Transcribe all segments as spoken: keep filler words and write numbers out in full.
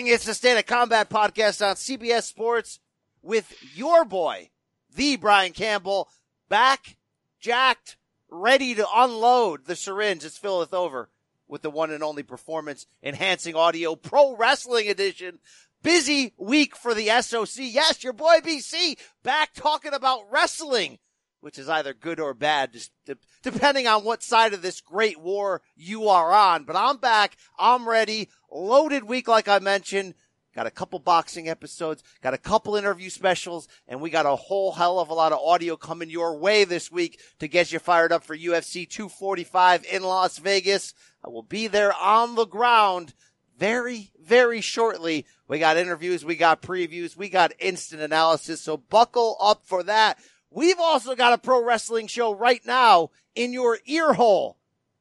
It's the State of Combat podcast on C B S Sports with your boy, the Brian Campbell, back, jacked, ready to unload the syringe. It's filleth over with the one and only performance enhancing audio pro wrestling edition. Busy week for the S O C. Yes, your boy B C back talking about wrestling, which is either good or bad, just de- depending on what side of this great war you are on. But I'm back. I'm ready. Loaded week, like I mentioned. Got a couple boxing episodes. Got a couple interview specials. And we got a whole hell of a lot of audio coming your way this week to get you fired up for U F C two forty-five in Las Vegas. I will be there on the ground very, very shortly. We got interviews. We got previews. We got instant analysis. So buckle up for that. We've also got a pro wrestling show right now in your ear hole.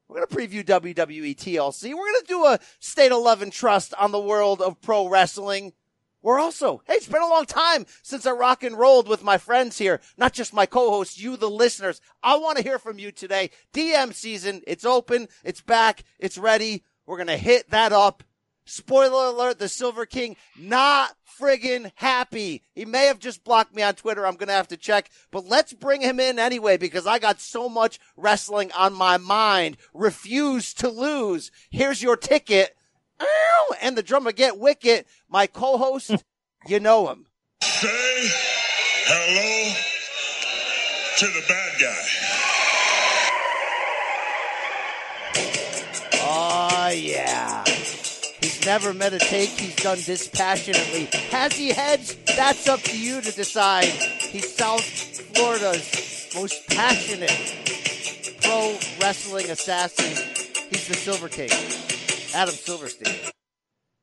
We're going to preview W W E T L C. We're going to do a State of Love and Trust on the world of pro wrestling. We're also, hey, it's been a long time since I rock and rolled with my friends here, not just my co-hosts, you, the listeners. I want to hear from you today. D M season, it's open, it's back, it's ready. We're going to hit that up. Spoiler alert, the Silver King, not friggin' happy. He may have just blocked me on Twitter. I'm going to have to check. But let's bring him in anyway because I got so much wrestling on my mind. Refuse to lose. Here's your ticket. Ow! And the drummer get wicked. My co-host, you know him. Say hello to the bad guy. Oh, yeah. He's never met a take he's done dispassionately. Has he hedged? That's up to you to decide. He's South Florida's most passionate pro wrestling assassin. He's the Silver King, Adam Silverstein.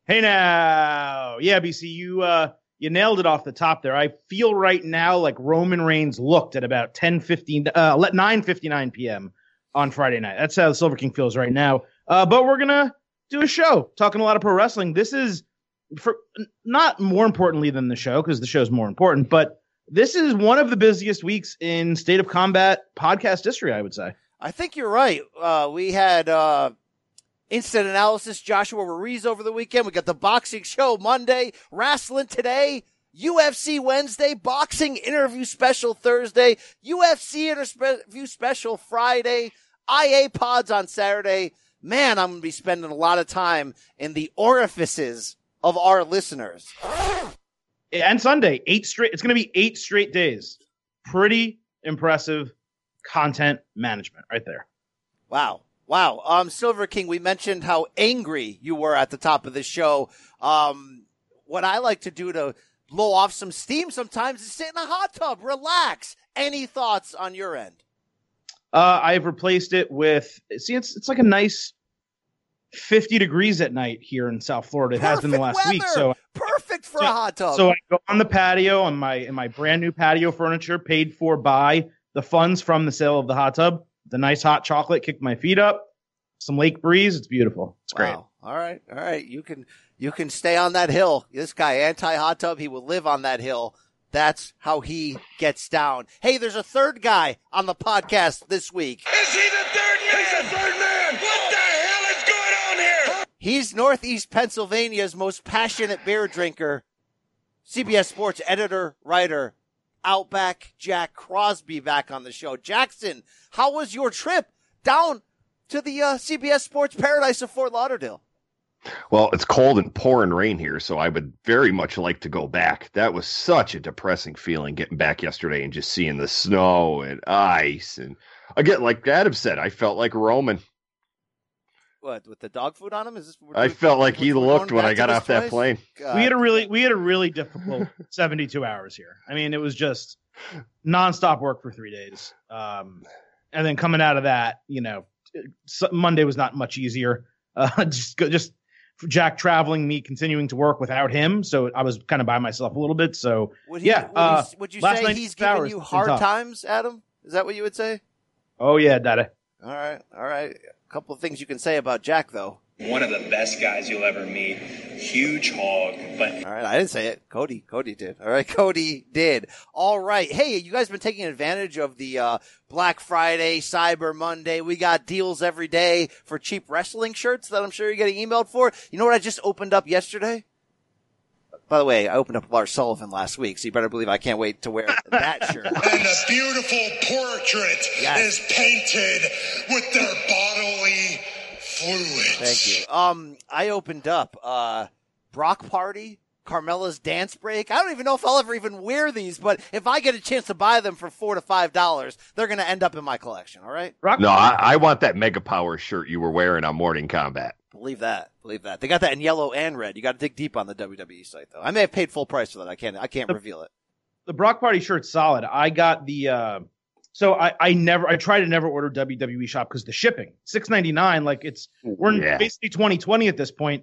Hey now. Yeah, B C, you, uh, you nailed it off the top there. I feel right now like Roman Reigns looked at about ten fifteen, uh, nine fifty-nine p.m. on Friday night. That's how the Silver King feels right now. Uh, but we're going to do a show talking a lot of pro wrestling. This is for, not more importantly than the show, because the show is more important, but this is one of the busiest weeks in State of Combat podcast history, I would say. I think you're right. Uh, we had uh, instant analysis, Joshua Ruiz over the weekend. We got the boxing show Monday, wrestling today, U F C Wednesday, boxing interview special Thursday, U F C interview special Friday, I A pods on Saturday. Man, I'm going to be spending a lot of time in the orifices of our listeners. And Sunday, eight straight. It's going to be eight straight days. Pretty impressive content management right there. Wow. Wow. Um, Silver King, we mentioned how angry you were at the top of the show. Um, what I like to do to blow off some steam sometimes is sit in a hot tub, relax. Any thoughts on your end? Uh, I've replaced it with, see, it's it's like a nice fifty degrees at night here in South Florida. It perfect has been the last weather. Week. So perfect for so, a hot tub. So I go on the patio on my, in my brand new patio furniture paid for by the funds from the sale of the hot tub. The nice hot chocolate kicked my feet up. Some lake breeze. It's beautiful. It's wow. Great. All right. All right. You can, you can stay on that hill. This guy anti hot tub. He will live on that hill. That's how he gets down. Hey, there's a third guy on the podcast this week. Is he the third man? He's the third man. What the hell is going on here? He's Northeast Pennsylvania's most passionate beer drinker, C B S Sports editor, writer, Outback Jack Crosby back on the show. Jackson, how was your trip down to the uh, C B S Sports paradise of Fort Lauderdale? Well, it's cold and pouring rain here, so I would very much like to go back. That was such a depressing feeling getting back yesterday and just seeing the snow and ice. And again, like Adam said, I felt like Roman. what with the dog food on him? Is this? I felt like he looked when I got off that plane. God. We had a really, we had a really difficult seventy-two hours here. I mean, it was just nonstop work for three days, um, and then coming out of that, you know, Monday was not much easier. Uh, just, just Jack traveling, me continuing to work without him, so I was kind of by myself a little bit. So would he, yeah, would, uh, he, would you say he's giving you hard times, Adam? Is that what you would say? Oh yeah, Daddy. All right, all right. A couple of things you can say about Jack, though. One of the best guys you'll ever meet. Huge hog, but all right, I didn't say it. Cody, Cody did. All right, Cody did. All right. Hey, you guys been taking advantage of the uh, Black Friday, Cyber Monday. We got deals every day for cheap wrestling shirts that I'm sure you're getting emailed for. You know what I just opened up yesterday? By the way, I opened up Lars Sullivan last week, so you better believe I can't wait to wear that shirt. And the beautiful portrait yes. is painted with their bodily fluids. Thank you. Um, I opened up uh, Brock Party, Carmella's Dance Break. I don't even know if I'll ever even wear these, but if I get a chance to buy them for four to five dollars, they're going to end up in my collection. All right. Rock no, I, I want that Mega Power shirt you were wearing on Morning Combat. Believe that. Believe that. They got that in yellow and red. You got to dig deep on the W W E site, though. I may have paid full price for that. I can't. I can't the, reveal it. The Brock Party shirt's solid. I got the. Uh, so I, I never. I try to never order W W E Shop because the shipping six ninety-nine. Like it's we're yeah. in basically twenty twenty at this point.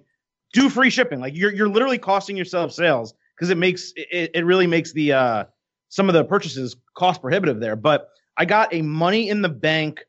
Do free shipping. Like you're you're literally costing yourself sales because it makes it, it really makes the uh, some of the purchases cost prohibitive there. But I got a Money in the Bank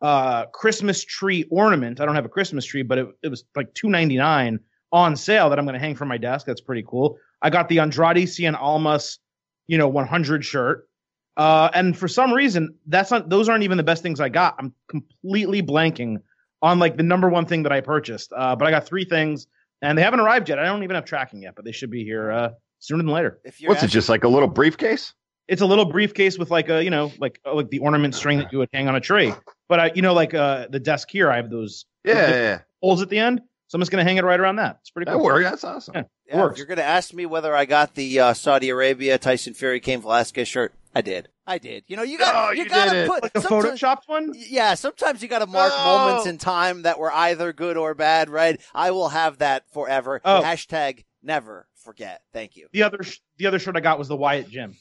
uh Christmas tree ornament. I don't have a Christmas tree, but it, it was like two ninety-nine on sale that I'm going to hang from my desk. That's pretty cool. I got the Andrade Cien Almas, you know, one hundred shirt. Uh, and for some reason, that's not, those aren't even the best things I got. I'm completely blanking on like the number one thing that I purchased. Uh, but I got three things and they haven't arrived yet. I don't even have tracking yet, but they should be here uh, sooner than later. If you're What's asking- it just like a little briefcase? It's a little briefcase with like a, you know, like like the ornament string that you would hang on a tree. But, I, you know, like uh, the desk here, I have those yeah, yeah, yeah. holes at the end. So I'm just going to hang it right around that. It's pretty cool. That works. That's awesome. Yeah, yeah, works. You're going to ask me whether I got the uh, Saudi Arabia Tyson Fury Cain Velasquez shirt. I did. I did. You know, you got oh, you, you got to put like a photoshopped one. Yeah, sometimes you got to mark oh. moments in time that were either good or bad, right? I will have that forever. Oh. Hashtag never forget. Thank you. The other sh- the other shirt I got was the Wyatt Gym.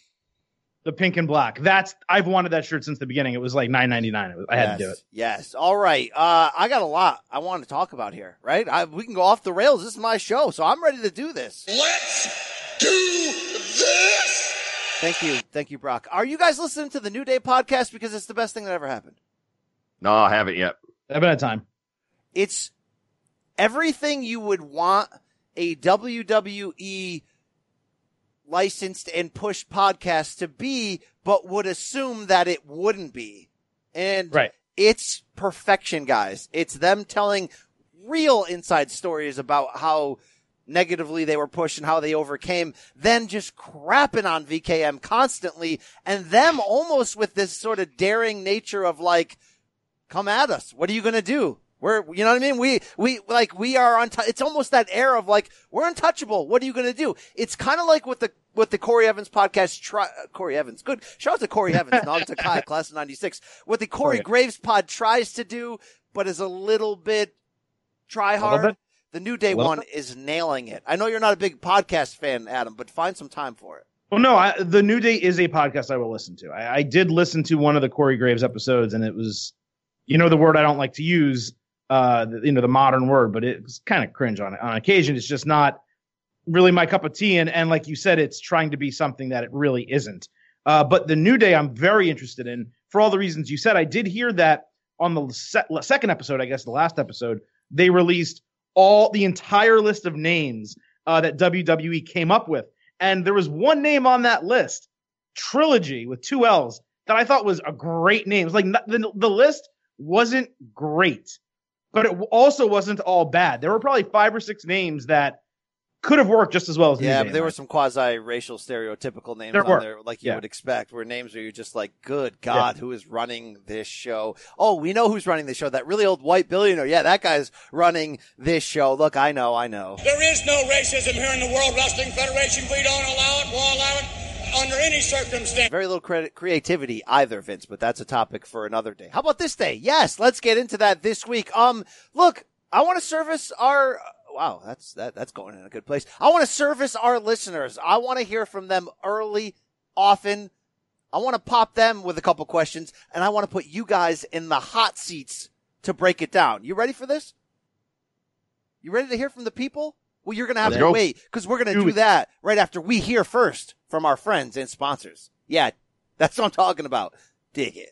The pink and black. That's I've wanted that shirt since the beginning. It was like nine ninety-nine. I had yes, to do it. Yes. All right. Uh, I got a lot I want to talk about here, right? I, we can go off the rails. This is my show, so I'm ready to do this. Let's do this. Thank you. Thank you, Brock. Are you guys listening to the New Day podcast? Because it's the best thing that ever happened. No, I haven't yet. I haven't had time. It's everything you would want a W W E licensed and pushed podcast to be, but would assume that it wouldn't be. And right. It's perfection, guys. It's them telling real inside stories about how negatively they were pushed and how they overcame, then just crapping on V K M constantly, and them almost with this sort of daring nature of like, come at us. What are you going to do? We're, you know what I mean? We, we, like, we are on, untu- it's almost that air of like, we're untouchable. What are you going to do? It's kind of like with the, with the Corey Evans podcast, tri- Corey Evans, good. Shout out to Corey Evans, Nog Takai, class of ninety-six. What the Corey, Corey Graves pod tries to do, but is a little bit try hard. The New Day one bit. Is nailing it. I know you're not a big podcast fan, Adam, but find some time for it. Well, no, I, the New Day is a podcast I will listen to. I, I did listen to one of the Corey Graves episodes and it was, you know, the word I don't like to use. Uh, you know, the modern word, but it's kind of cringe on on occasion. It's just not really my cup of tea. And, and like you said, it's trying to be something that it really isn't. Uh, but the New Day, I'm very interested in for all the reasons you said. I did hear that on the se- second episode, I guess the last episode, they released all the entire list of names uh, that W W E came up with. And there was one name on that list, Trilogy with two L's, that I thought was a great name. It was like the, the list wasn't great. But it also wasn't all bad. There were probably five or six names that could have worked just as well as yeah, New Day. Yeah, but there were some quasi-racial stereotypical names there on were. there, like you yeah. would expect, where names where you're just like, good God, yeah. who is running this show? Oh, we know who's running this show. That really old white billionaire. Yeah, that guy's running this show. Look, I know, I know. There is no racism here in the World Wrestling Federation. We don't allow it. We'll allow it. Under any circumstance. Very little cre- creativity either, Vince, but that's a topic for another day. How about this day? Yes, let's get into that this week. Um, look, I want to service our, wow, that's, that, that's going in a good place. I want to service our listeners. I want to hear from them early, often. I want to pop them with a couple questions, and I want to put you guys in the hot seats to break it down. You ready for this? You ready to hear from the people? Well, you're going to have Let's to go. wait, because we're going to do that right after we hear first from our friends and sponsors. Yeah, that's what I'm talking about. Dig it.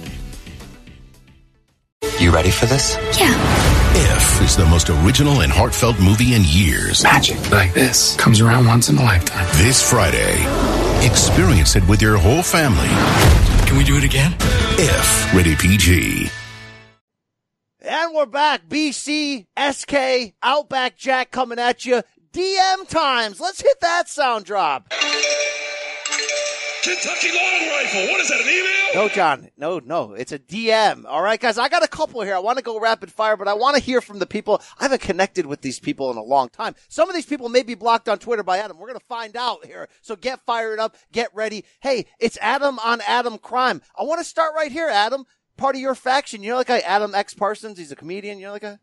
You ready for this? Yeah. If is the most original and heartfelt movie in years. Magic like this comes around once in a lifetime. This Friday, experience it with your whole family. Can we do it again? If. Rated P G. And we're back. B C, S K, Outback Jack coming at you. D M times. Let's hit that sound drop. Kentucky Long Rifle. What is that, an email? No, John. No, no. It's a D M. All right, guys. I got a couple here. I want to go rapid fire, but I want to hear from the people. I haven't connected with these people in a long time. Some of these people may be blocked on Twitter by Adam. We're going to find out here. So get fired up. Get ready. Hey, it's Adam on Adam Crime. I want to start right here, Adam. Part of your faction. You know that guy, Adam X Parsons? He's a comedian. You know that guy?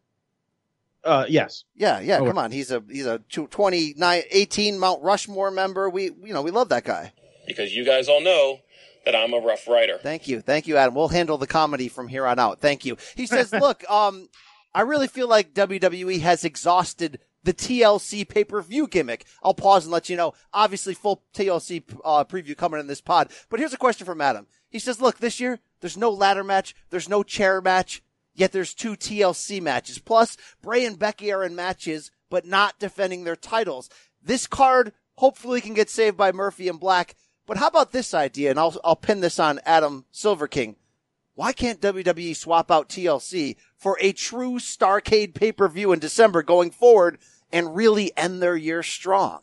Uh, yes. Yeah, yeah. Oh, come on. He's a, he's a twenty eighteen Mount Rushmore member. We, you know, we love that guy. Because you guys all know that I'm a rough writer. Thank you. Thank you, Adam. We'll handle the comedy from here on out. Thank you. He says, look, um, I really feel like W W E has exhausted the T L C pay-per-view gimmick. I'll pause and let you know. Obviously, full T L C uh, preview coming in this pod. But here's a question from Adam. He says, look, this year, there's no ladder match. There's no chair match. Yet there's two T L C matches. Plus, Bray and Becky are in matches, but not defending their titles. This card hopefully can get saved by Murphy and Black. But how about this idea, and I'll I'll pin this on Adam Silver King. Why can't W W E swap out T L C for a true Starrcade pay-per-view in December going forward and really end their year strong?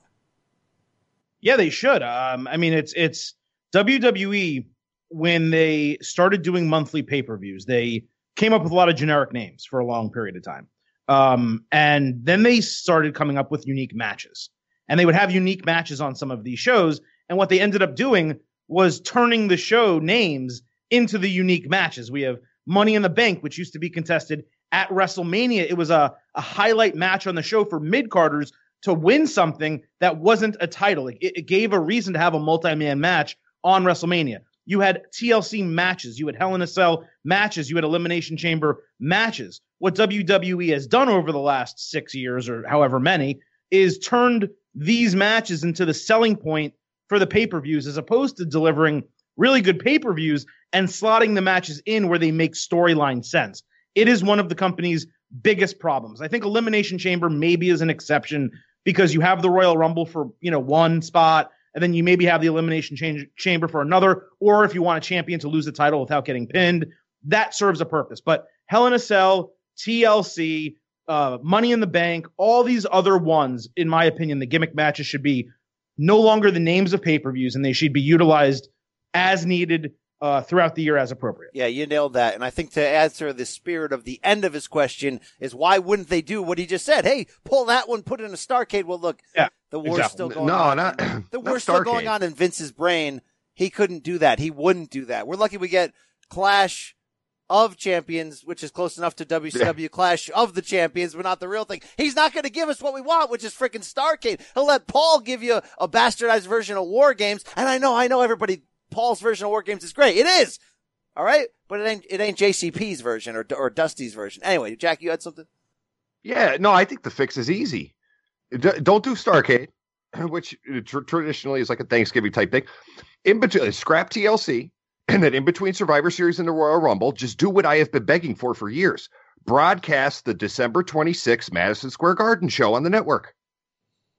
Yeah, they should. Um, I mean, it's it's W W E, when they started doing monthly pay-per-views, they came up with a lot of generic names for a long period of time. Um, and then they started coming up with unique matches. And they would have unique matches on some of these shows. And what they ended up doing was turning the show names into the unique matches. We have Money in the Bank, which used to be contested at WrestleMania. It was a, a highlight match on the show for mid-carders to win something that wasn't a title. It, it gave a reason to have a multi-man match on WrestleMania. You had T L C matches. You had Hell in a Cell matches. You had Elimination Chamber matches. What W W E has done over the last six years or however many is turned these matches into the selling point for the pay-per-views, as opposed to delivering really good pay-per-views and slotting the matches in where they make storyline sense. It is one of the company's biggest problems. I think Elimination Chamber maybe is an exception because you have the Royal Rumble for, you know, one spot, and then you maybe have the Elimination Ch- Chamber for another, or if you want a champion to lose the title without getting pinned, that serves a purpose. But Hell in a Cell, T L C, uh, Money in the Bank, all these other ones, in my opinion, the gimmick matches should be no longer the names of pay-per-views, and they should be utilized as needed uh, throughout the year as appropriate. Yeah, you nailed that. And I think to answer the spirit of the end of his question is, why wouldn't they do what he just said? Hey, pull that one, put it in a Starrcade. Well, look, yeah, the war's exactly. still going no, on. Not, the war's still going on in Vince's brain. He couldn't do that. He wouldn't do that. We're lucky we get Clash of Champions, which is close enough to W C W yeah. Clash of the Champions, but not the real thing. He's not going to give us what we want, which is freaking Starrcade. He'll let Paul give you a bastardized version of War Games. And I know, I know everybody, Paul's version of War Games is great. It is. All right. But it ain't, it ain't J C P's version or, or Dusty's version. Anyway, Jack, you had something? Yeah. No, I think the fix is easy. D- don't do Starrcade, which tr- traditionally is like a Thanksgiving type thing. In between, scrap T L C. And then in between Survivor Series and the Royal Rumble, just do what I have been begging for for years. Broadcast the December twenty-sixth Madison Square Garden show on the network.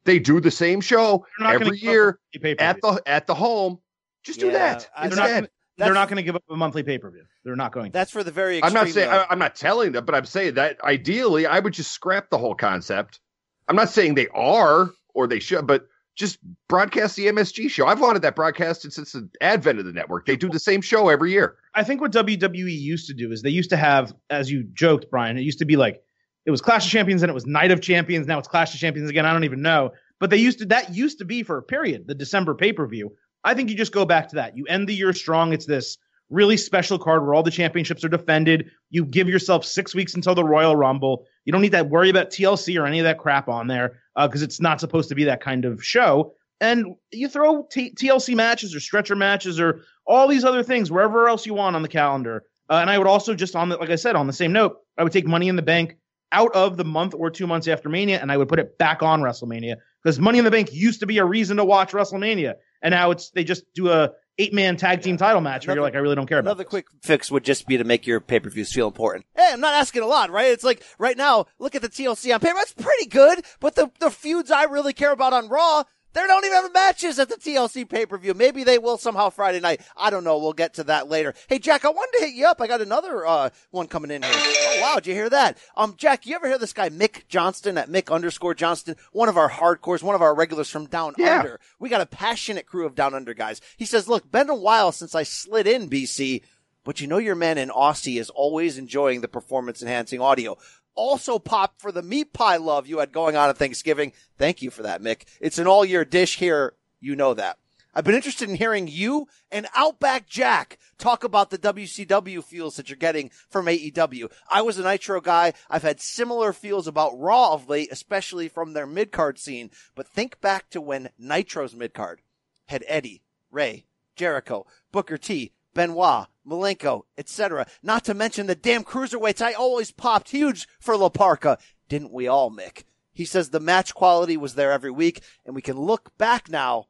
They do the same show every year at the at the home. Just yeah, do that. Instead. Not, That's, they're not going to give up a monthly pay-per-view. They're not going to. That's for the very extreme. I'm not saying I, I'm not telling them, but I'm saying that ideally I would just scrap the whole concept. I'm not saying they are or they should, but just broadcast the M S G show. I've wanted that broadcasted since the advent of the network. They do the same show every year. I think what W W E used to do is they used to have, as you joked, Brian, it used to be like it was Clash of Champions and it was Night of Champions. Now it's Clash of Champions again. I don't even know. But they used to that used to be for a period, the December pay-per-view. I think you just go back to that. You end the year strong. It's this really special card where all the championships are defended. You give yourself six weeks until the Royal Rumble. You don't need to worry about T L C or any of that crap on there because uh, it's not supposed to be that kind of show. And you throw t- TLC matches or stretcher matches or all these other things wherever else you want on the calendar. Uh, and I would also just on the, like I said, on the same note, I would take Money in the Bank out of the month or two months after Mania, and I would put it back on WrestleMania because Money in the Bank used to be a reason to watch WrestleMania. And now it's they just do a eight-man tag team title match another, where you're like, I really don't care about it. Another this. Quick fix would just be to make your pay-per-views feel important. Hey, I'm not asking a lot, right? It's like right now, look at the T L C on paper. That's pretty good, but the, the feuds I really care about on Raw, they don't even have matches at the T L C pay-per-view. Maybe they will somehow Friday night. I don't know. We'll get to that later. Hey, Jack, I wanted to hit you up. I got another uh one coming in here. Oh, wow. Did you hear that? Um, Jack, you ever hear this guy, Mick Johnston, at Mick underscore Johnston, one of our hardcores, one of our regulars from Down yeah. Under. We got a passionate crew of Down Under guys. He says, look, been a while since I slid in, B C, but you know your man in Aussie is always enjoying the performance-enhancing audio. Also pop for the meat pie love you had going on at Thanksgiving. Thank you for that, Mick. It's an all-year dish here. You know that. I've been interested in hearing you and Outback Jack talk about the W C W feels that you're getting from A E W. I was a Nitro guy. I've had similar feels about Raw of late, especially from their mid-card scene. But think back to when Nitro's mid-card had Eddie, Ray, Jericho, Booker T, Benoit, Malenko, et cetera. Not to mention the damn cruiserweights I always popped huge for Laparca. Didn't we all, Mick? He says the match quality was there every week, and we can look back now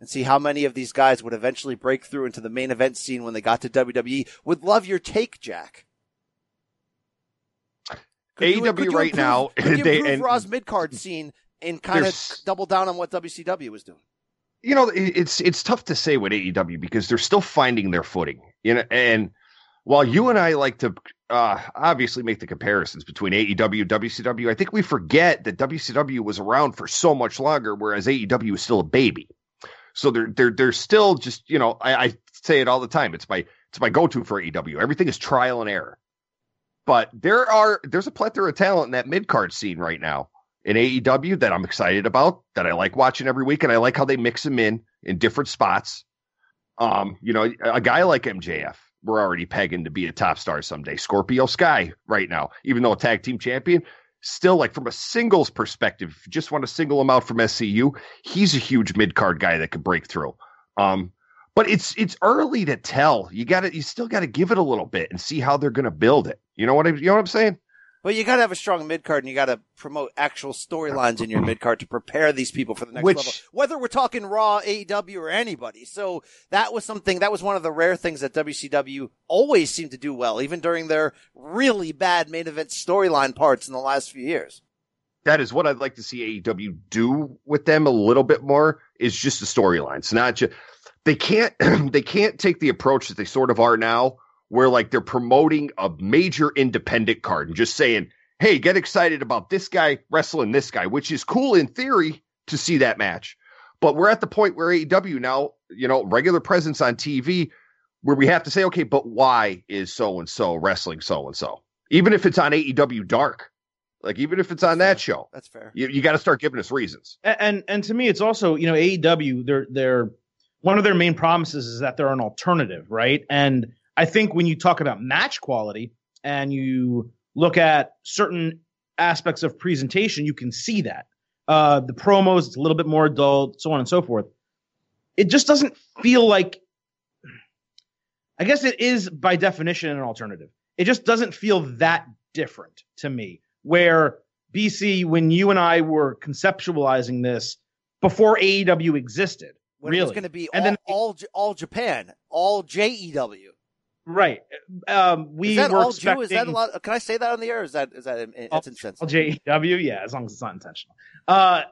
and see how many of these guys would eventually break through into the main event scene when they got to W W E. Would love your take, Jack. Could A E W you, you right improve, now. Could you they, improve and Raw's mid-card scene and kind of double down on what W C W was doing? You know, it's it's tough to say with A E W because they're still finding their footing. You know, and while you and I like to uh, obviously make the comparisons between A E W and W C W, I think we forget that W C W was around for so much longer, whereas A E W is still a baby. So they're they're they're still just, you know, I, I say it all the time. It's my it's my go-to for A E W. Everything is trial and error. But there are there's a plethora of talent in that mid-card scene right now in A E W that I'm excited about, that I like watching every week, and I like how they mix them in in different spots. Um, you know, a guy like M J F, we're already pegging to be a top star someday. Scorpio Sky right now, even though a tag team champion, still like from a singles perspective, just want to single him out from S C U. He's a huge mid-card guy that could break through. Um, but it's it's early to tell. You got to you still got to give it a little bit and see how they're going to build it. You know what I, you know what I'm saying? Well, you got to have a strong mid-card, and you got to promote actual storylines in your mid-card to prepare these people for the next Which, level, whether we're talking Raw, A E W, or anybody. So that was something – that was one of the rare things that W C W always seemed to do well, even during their really bad main event storyline parts in the last few years. That is what I'd like to see A E W do with them a little bit more is just the storylines. Not just, they can't they can't take the approach that they sort of are now, where like they're promoting a major independent card and just saying, hey, get excited about this guy wrestling this guy, which is cool in theory to see that match. But we're at the point where A E W now, you know, regular presence on T V, where we have to say, okay, but why is so-and-so wrestling so-and-so? Even if it's on A E W Dark, like even if it's on that show, that's fair. You, you got to start giving us reasons. And, and and to me, it's also, you know, A E W, they're, they're one of their main promises is that they're an alternative, right? And I think when you talk about match quality and you look at certain aspects of presentation, you can see that. Uh, the promos, it's a little bit more dull, so on and so forth. It just doesn't feel like – I guess it is by definition an alternative. It just doesn't feel that different to me, where B C, when you and I were conceptualizing this before A E W existed, when really. It was going to be all, then, all, all Japan, all J E W. Right. Um, we is that were all expecting... Jew? Is that a lot? Can I say that on the air? Or is that is that it's intentional? J E W, yeah, as long as it's not intentional. Uh,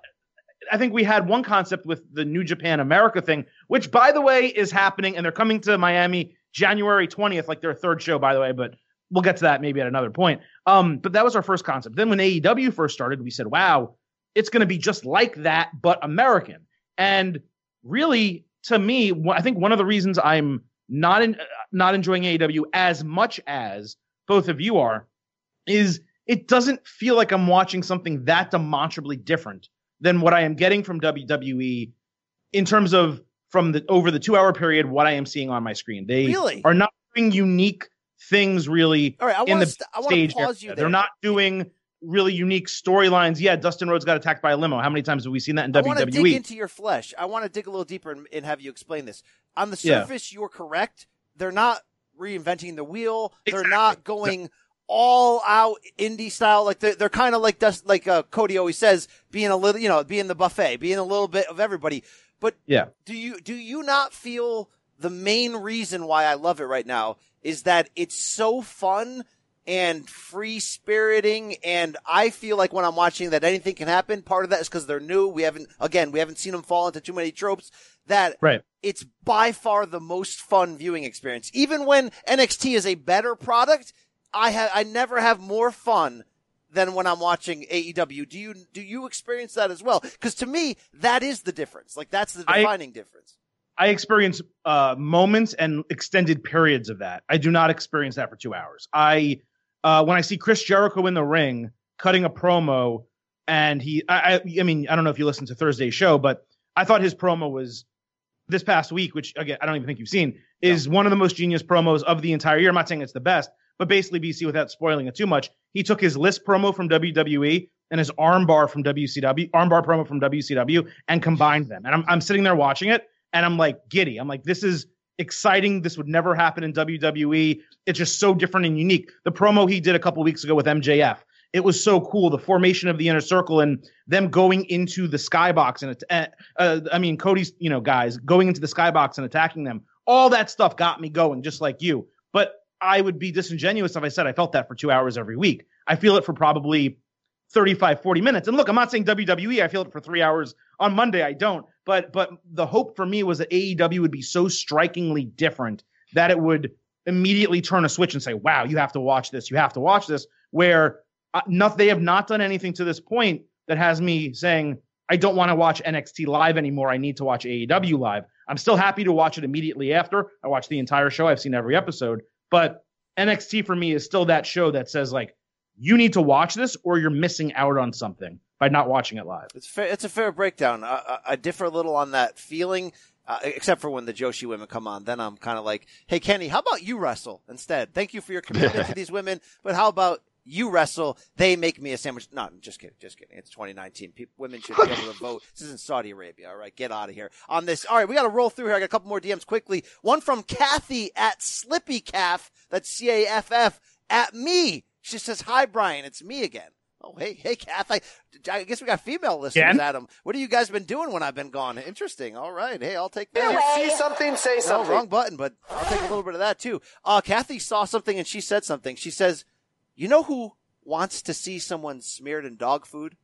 I think we had one concept with the New Japan America thing, which, by the way, is happening, and they're coming to Miami January twentieth, like their third show, by the way, but we'll get to that maybe at another point. Um, but that was our first concept. Then when A E W first started, we said, wow, it's going to be just like that, but American. And really, to me, I think one of the reasons I'm not in, not enjoying A E W as much as both of you are is it doesn't feel like I'm watching something that demonstrably different than what I am getting from W W E in terms of from the over the two-hour period, what I am seeing on my screen. They really? are not doing unique things, really, All right, I in the st- stage. I pause you there. They're not doing really unique storylines. Yeah, Dustin Rhodes got attacked by a limo. How many times have we seen that in I W W E? I want to dig into your flesh. I want to dig a little deeper and, and have you explain this. On the surface, yeah. You're correct. They're not reinventing the wheel. Exactly. They're not going... No. All out indie style, like they're, they're kind of like dust, like uh, Cody always says, being a little, you know, being the buffet, being a little bit of everybody. But yeah, do you do you not feel the main reason why I love it right now is that it's so fun and free spiriting, and I feel like when I'm watching that anything can happen. Part of that is because they're new. We haven't, again, we haven't seen them fall into too many tropes. That right. It's by far the most fun viewing experience, even when N X T is a better product. I have I never have more fun than when I'm watching A E W. Do you do you experience that as well? Because to me, that is the difference. Like that's the defining I, difference. I experience uh, moments and extended periods of that. I do not experience that for two hours. I uh, when I see Chris Jericho in the ring cutting a promo, and he I, I I mean I don't know if you listened to Thursday's show, but I thought his promo was this past week, which again I don't even think you've seen, is no. one of the most genius promos of the entire year. I'm not saying it's the best. But basically, B C, without spoiling it too much, he took his list promo from W W E and his armbar from W C W, armbar promo from W C W, and combined them. And I'm I'm sitting there watching it, and I'm like giddy. I'm like, this is exciting. This would never happen in W W E. It's just so different and unique. The promo he did a couple weeks ago with M J F, it was so cool. The formation of the inner circle and them going into the skybox and uh, uh, I mean Cody's you know guys going into the skybox and attacking them. All that stuff got me going, just like you. But I would be disingenuous if I said I felt that for two hours every week. I feel it for probably thirty-five, forty minutes. And look, I'm not saying W W E. I feel it for three hours on Monday. I don't. But but the hope for me was that A E W would be so strikingly different that it would immediately turn a switch and say, wow, you have to watch this. You have to watch this. Where uh, not, they have not done anything to this point that has me saying, I don't want to watch N X T live anymore. I need to watch A E W live. I'm still happy to watch it immediately after. I watched the entire show. I've seen every episode. But N X T for me is still that show that says, like, you need to watch this or you're missing out on something by not watching it live. It's fair, it's a fair breakdown. I, I differ a little on that feeling, uh, except for when the Joshi women come on. Then I'm kind of like, hey, Kenny, how about you wrestle instead? Thank you for your commitment to these women, but how about you wrestle? They make me a sandwich. No, I'm just kidding. Just kidding. It's twenty nineteen. People, women should be able to vote. This isn't Saudi Arabia. All right, get out of here on this. All right, we got to roll through here. I got a couple more D Ms quickly. One from Kathy at Slippy Calf. That's C A F F at me. She says, hi, Brian. It's me again. Oh, hey, hey, Kath. I, I guess we got female listeners, Jen? Adam. What have you guys been doing when I've been gone? Interesting. All right. Hey, I'll take that. If you see something, say something. No, wrong button, but I'll take a little bit of that, too. Uh, Kathy saw something, and she said something. She says, you know who wants to see someone smeared in dog food?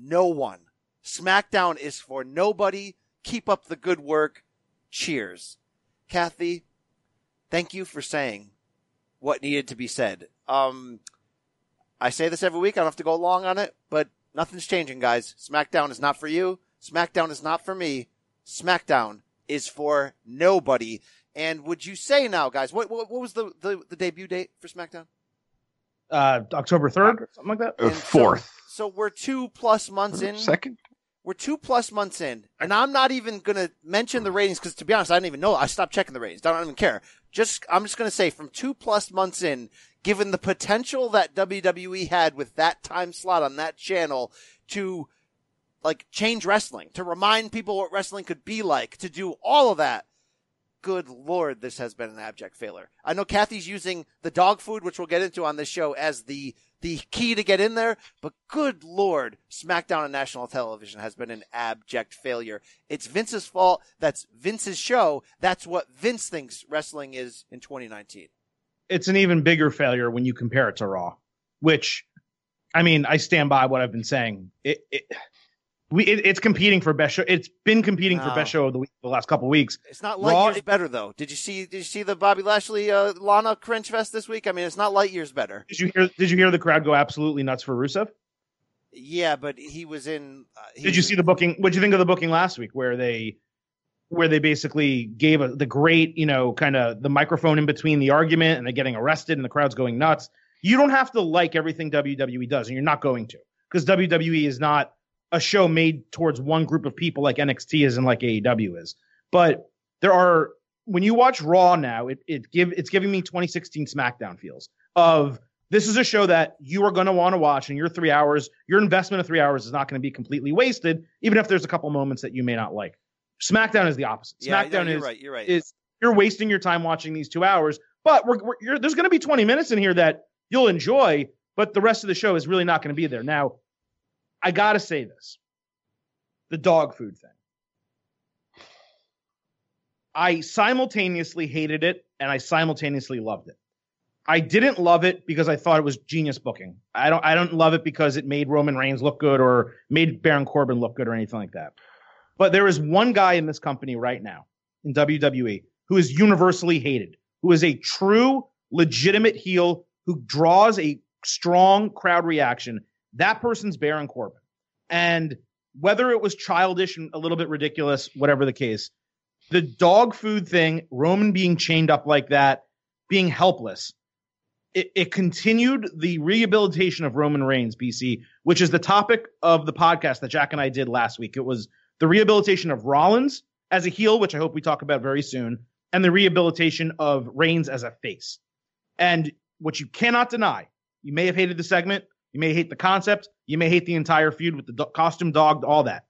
No one. SmackDown is for nobody. Keep up the good work. Cheers. Kathy, thank you for saying what needed to be said. Um, I say this every week. I don't have to go long on it, but nothing's changing, guys. SmackDown is not for you. SmackDown is not for me. SmackDown is for nobody. And would you say now, guys, what what, what was the, the, the debut date for SmackDown? Uh, October third or something like that? Uh, fourth. So, so we're two plus months in. Second? We're two plus months in. And I'm not even going to mention the ratings because, to be honest, I don't even know. I stopped checking the ratings. I don't even care. Just I'm just going to say from two plus months in, given the potential that W W E had with that time slot on that channel to, like, change wrestling, to remind people what wrestling could be like, to do all of that. Good Lord, this has been an abject failure. I know Kathy's using the dog food, which we'll get into on this show, as the, the key to get in there. But good Lord, SmackDown on national television has been an abject failure. It's Vince's fault. That's Vince's show. That's what Vince thinks wrestling is in twenty nineteen. It's an even bigger failure when you compare it to Raw, which, I mean, I stand by what I've been saying. It, it we it, it's competing for best show. It's been competing no. for best show of the week the last couple of weeks. It's not light Raw, years it, better though. Did you see? Did you see the Bobby Lashley uh, Lana cringe fest this week? I mean, it's not light years better. Did you hear? Did you hear the crowd go absolutely nuts for Rusev? Yeah, but he was in. Uh, he did was you see in, the booking? What did you think of the booking last week, where they, where they basically gave a, the great, you know, kind of the microphone in between the argument, and they're getting arrested, and the crowd's going nuts. You don't have to like everything W W E does, and you're not going to, because W W E is not a show made towards one group of people like N X T is and like A E W is. But there are, when you watch Raw now, it it give it's giving me twenty sixteen SmackDown feels of. This is a show that you are going to want to watch, and your three hours, your investment of three hours is not going to be completely wasted, even if there's a couple moments that you may not like. SmackDown is the opposite. Yeah, SmackDown you're is, right, you're right. is you're wasting your time watching these two hours, but we're, we're, you're, there's going to be twenty minutes in here that you'll enjoy, but the rest of the show is really not going to be there. Now, I got to say this. The dog food thing. I simultaneously hated it, and I simultaneously loved it. I didn't love it because I thought it was genius booking. I don't I don't love it because it made Roman Reigns look good or made Baron Corbin look good or anything like that. But there is one guy in this company right now, in W W E, who is universally hated, who is a true, legitimate heel who draws a strong crowd reaction. That person's Baron Corbin. And whether it was childish and a little bit ridiculous, whatever the case, the dog food thing, Roman being chained up like that, being helpless, It, it continued the rehabilitation of Roman Reigns, B C, which is the topic of the podcast that Jack and I did last week. It was the rehabilitation of Rollins as a heel, which I hope we talk about very soon, and the rehabilitation of Reigns as a face. And what you cannot deny, you may have hated the segment, you may hate the concept, you may hate the entire feud with the do- costume dog, all that.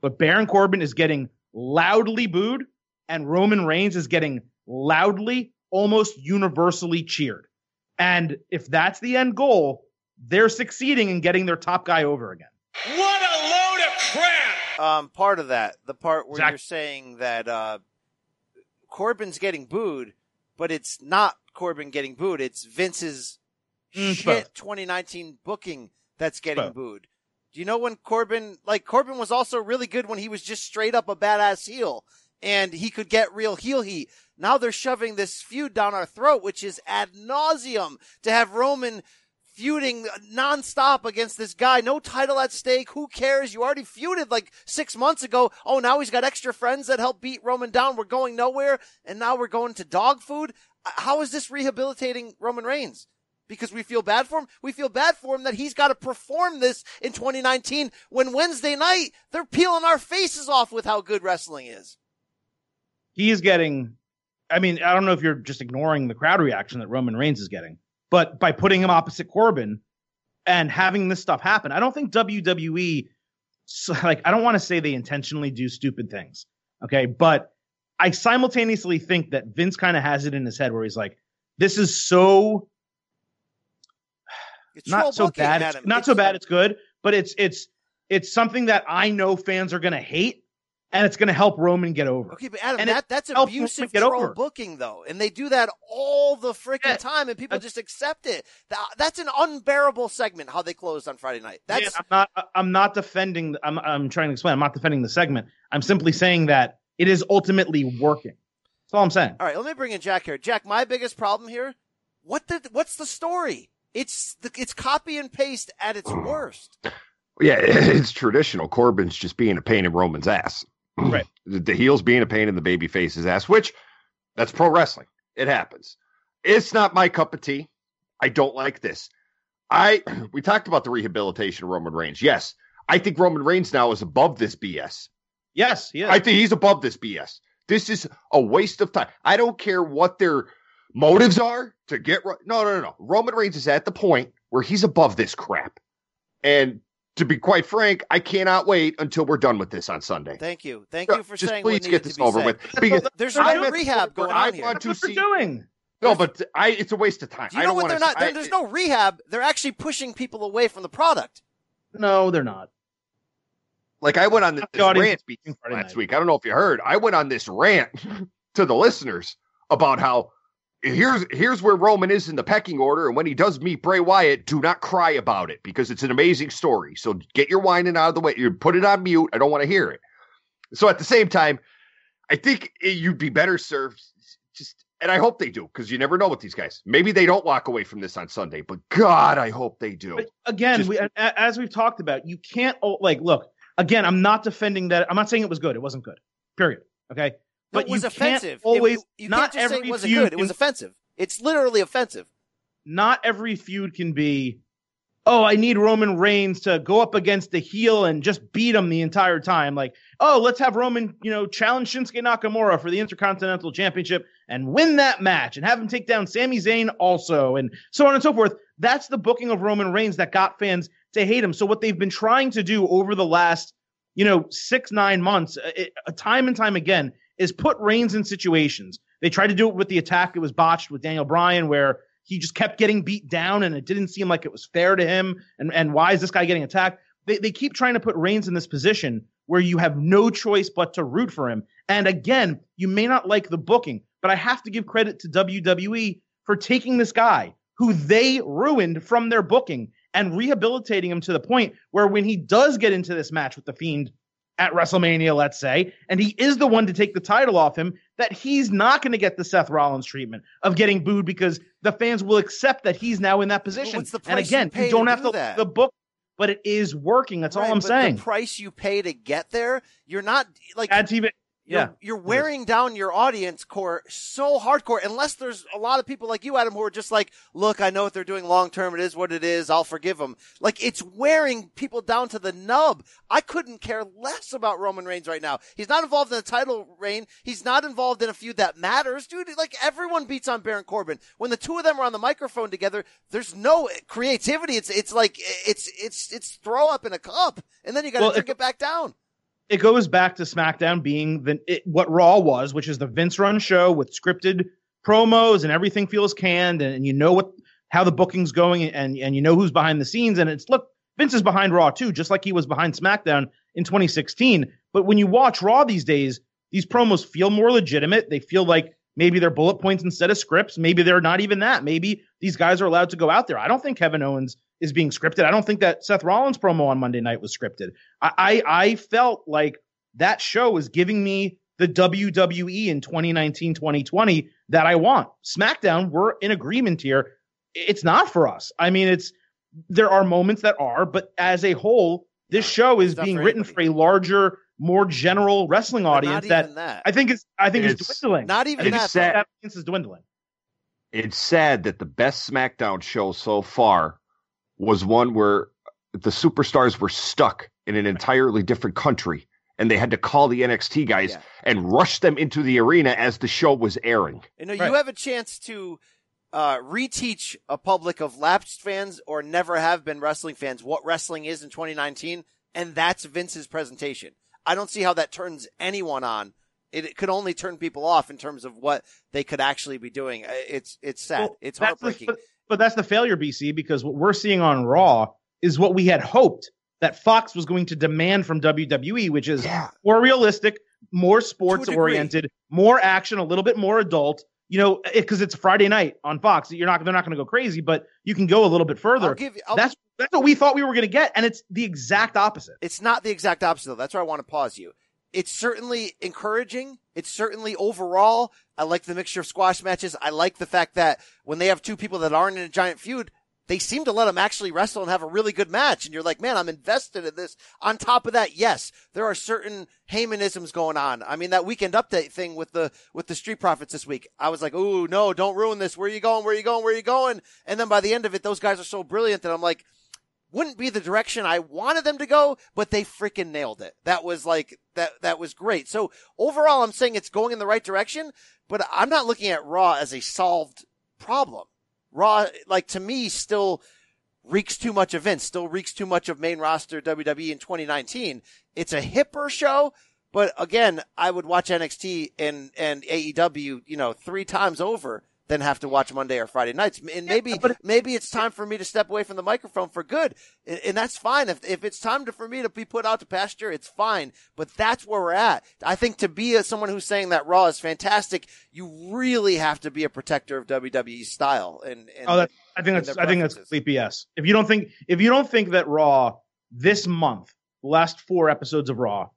But Baron Corbin is getting loudly booed, and Roman Reigns is getting loudly, almost universally cheered. And if that's the end goal, they're succeeding in getting their top guy over again. What a load of crap! Um, part of that, the part where exactly. you're saying that uh, Corbin's getting booed, but it's not Corbin getting booed. It's Vince's mm, shit both. twenty nineteen booking that's getting both. booed. Do you know when Corbin, like Corbin was also really good when he was just straight up a badass heel and he could get real heel heat. Now they're shoving this feud down our throat, which is ad nauseum, to have Roman feuding nonstop against this guy. No title at stake. Who cares? You already feuded like six months ago. Oh, now he's got extra friends that help beat Roman down. We're going nowhere. And now we're going to dog food. How is this rehabilitating Roman Reigns? Because we feel bad for him. We feel bad for him that he's got to perform this in twenty nineteen when Wednesday night they're peeling our faces off with how good wrestling is. He is getting... I mean, I don't know if you're just ignoring the crowd reaction that Roman Reigns is getting, but by putting him opposite Corbin and having this stuff happen, I don't think W W E, like, I don't want to say they intentionally do stupid things. Okay. But I simultaneously think that Vince kind of has it in his head where he's like, this is so, it's not so bad. It's, not it's so bad. It's good, but it's, it's, it's something that I know fans are going to hate. And it's going to help Roman get over. Okay, but Adam, that, that's abusive troll booking, though. And they do that all the freaking yeah. time, and people uh, just accept it. That, that's an unbearable segment, how they closed on Friday night. That's... Yeah, I'm not I'm not defending – I'm I'm trying to explain. I'm not defending the segment. I'm simply saying that it is ultimately working. That's all I'm saying. All right, let me bring in Jack here. Jack, my biggest problem here, what the, what's the story? It's the, it's copy and paste at its worst. Yeah, it's traditional. Corbin's just being a pain in Roman's ass. Right. The, the heel's being a pain in the baby face's ass, which that's pro wrestling. It happens. It's not my cup of tea. I don't like this. I we talked about the rehabilitation of Roman Reigns. Yes. I think Roman Reigns now is above this B S. Yes, he is. I think he's above this B S. This is a waste of time. I don't care what their motives are to get no no no no. Roman Reigns is at the point where he's above this crap. And to be quite frank, I cannot wait until we're done with this on Sunday. Thank you. Thank you for just saying what needed to be said. Please get this over with. Because there's no rehab going on here. That's what they're doing. No, but I, it's a waste of time. You know what they're not? There's no rehab. They're actually pushing people away from the product. No, they're not. Like I went on this rant last week. I don't know if you heard. I went on this rant to the listeners about how here's here's where Roman is in the pecking order. And when he does meet Bray Wyatt, do not cry about it because it's an amazing story. So get your whining out of the way. You put it on mute. I don't want to hear it. So at the same time, I think it, you'd be better served just, and I hope they do, because you never know with these guys. Maybe they don't walk away from this on Sunday, but God, I hope they do. But again, just, we, as we've talked about, you can't, like, look, again, I'm not defending that. I'm not saying it was good. It wasn't good, period. Okay. But it was you offensive. Can't always, it, you not can't just every say it wasn't feud good. It was can, offensive. It's literally offensive. Not every feud can be, oh, I need Roman Reigns to go up against the heel and just beat him the entire time. Like, oh, let's have Roman, you know, challenge Shinsuke Nakamura for the Intercontinental Championship and win that match and have him take down Sami Zayn also and so on and so forth. That's the booking of Roman Reigns that got fans to hate him. So what they've been trying to do over the last, you know, six, nine months, it, time and time again, is put Reigns in situations. They tried to do it with the attack. It was botched with Daniel Bryan, where he just kept getting beat down and it didn't seem like it was fair to him. And, and why is this guy getting attacked? They they keep trying to put Reigns in this position where you have no choice but to root for him. And again, you may not like the booking, but I have to give credit to W W E for taking this guy who they ruined from their booking and rehabilitating him to the point where when he does get into this match with The Fiend at WrestleMania, let's say, and he is the one to take the title off him, that he's not going to get the Seth Rollins treatment of getting booed because the fans will accept that he's now in that position. What's the price and again, you, pay you don't to have do to that. The book, but it is working. That's right, all I'm but saying. The price you pay to get there, you're not like Ad T V. You're, yeah, you're wearing down your audience core so hardcore, unless there's a lot of people like you, Adam, who are just like, look, I know what they're doing long term. It is what it is. I'll forgive them. Like, it's wearing people down to the nub. I couldn't care less about Roman Reigns right now. He's not involved in a title reign. He's not involved in a feud that matters. Dude, like, everyone beats on Baron Corbin. When the two of them are on the microphone together, there's no creativity. It's it's like it's it's it's throw up in a cup, and then you got to well, drink it, it back down. It goes back to SmackDown being the, it, what Raw was, which is the Vince-run show with scripted promos and everything feels canned, and, and you know what how the booking's going, and, and you know who's behind the scenes. And it's, look, Vince is behind Raw too, just like he was behind SmackDown in twenty sixteen. But when you watch Raw these days, these promos feel more legitimate. They feel like maybe they're bullet points instead of scripts. Maybe they're not even that. Maybe these guys are allowed to go out there. I don't think Kevin Owens is being scripted. I don't think that Seth Rollins promo on Monday night was scripted. I, I, I felt like that show was giving me the W W E in twenty nineteen, twenty twenty that I want. SmackDown, we're in agreement here. It's not for us. I mean, it's there are moments that are, but as a whole, this show is being written for a larger, more general wrestling audience that, that I think is I think it's, is dwindling. Not even that, that audience is dwindling. It's sad that the best SmackDown show so far was one where the superstars were stuck in an entirely different country and they had to call the N X T guys yeah. and rush them into the arena as the show was airing. You know, right. You have a chance to uh, reteach a public of lapsed fans or never have been wrestling fans what wrestling is in twenty nineteen, and that's Vince's presentation. I don't see how that turns anyone on. It, it could only turn people off in terms of what they could actually be doing. It's it's sad. Well, it's heartbreaking. But that's the failure, B C, because what we're seeing on Raw is what we had hoped that Fox was going to demand from W W E, which is yeah. more realistic, more sports-oriented, more action, a little bit more adult. You know, because it, it's Friday night on Fox. You're not, they're not going to go crazy, but you can go a little bit further. I'll give you, I'll, that's that's what we thought we were going to get, and it's the exact opposite. It's not the exact opposite, though. That's where I want to pause you. It's certainly encouraging. It's certainly overall. I like the mixture of squash matches. I like the fact that when they have two people that aren't in a giant feud, they seem to let them actually wrestle and have a really good match. And you're like, man, I'm invested in this. On top of that, yes, there are certain Heymanisms going on. I mean, that Weekend Update thing with the with the Street Profits this week, I was like, ooh, no, don't ruin this. Where are you going? Where are you going? Where are you going? And then by the end of it, those guys are so brilliant that I'm like, wouldn't be the direction I wanted them to go, but they freaking nailed it. That was like, that, that was great. So overall, I'm saying it's going in the right direction, but I'm not looking at Raw as a solved problem. Raw, like, to me, still reeks too much of Vince, still reeks too much of main roster W W E in twenty nineteen. It's a hipper show, but again, I would watch N X T and, and A E W, you know, three times over than have to watch Monday or Friday nights. And maybe yeah, but, maybe it's time for me to step away from the microphone for good. And, and that's fine. If if it's time to, for me to be put out to pasture, it's fine. But that's where we're at. I think to be a, someone who's saying that Raw is fantastic, you really have to be a protector of W W E style. And, and oh, that's, I think that's I think that's complete B S. If you don't think if you don't think that Raw this month, the last four episodes of Raw,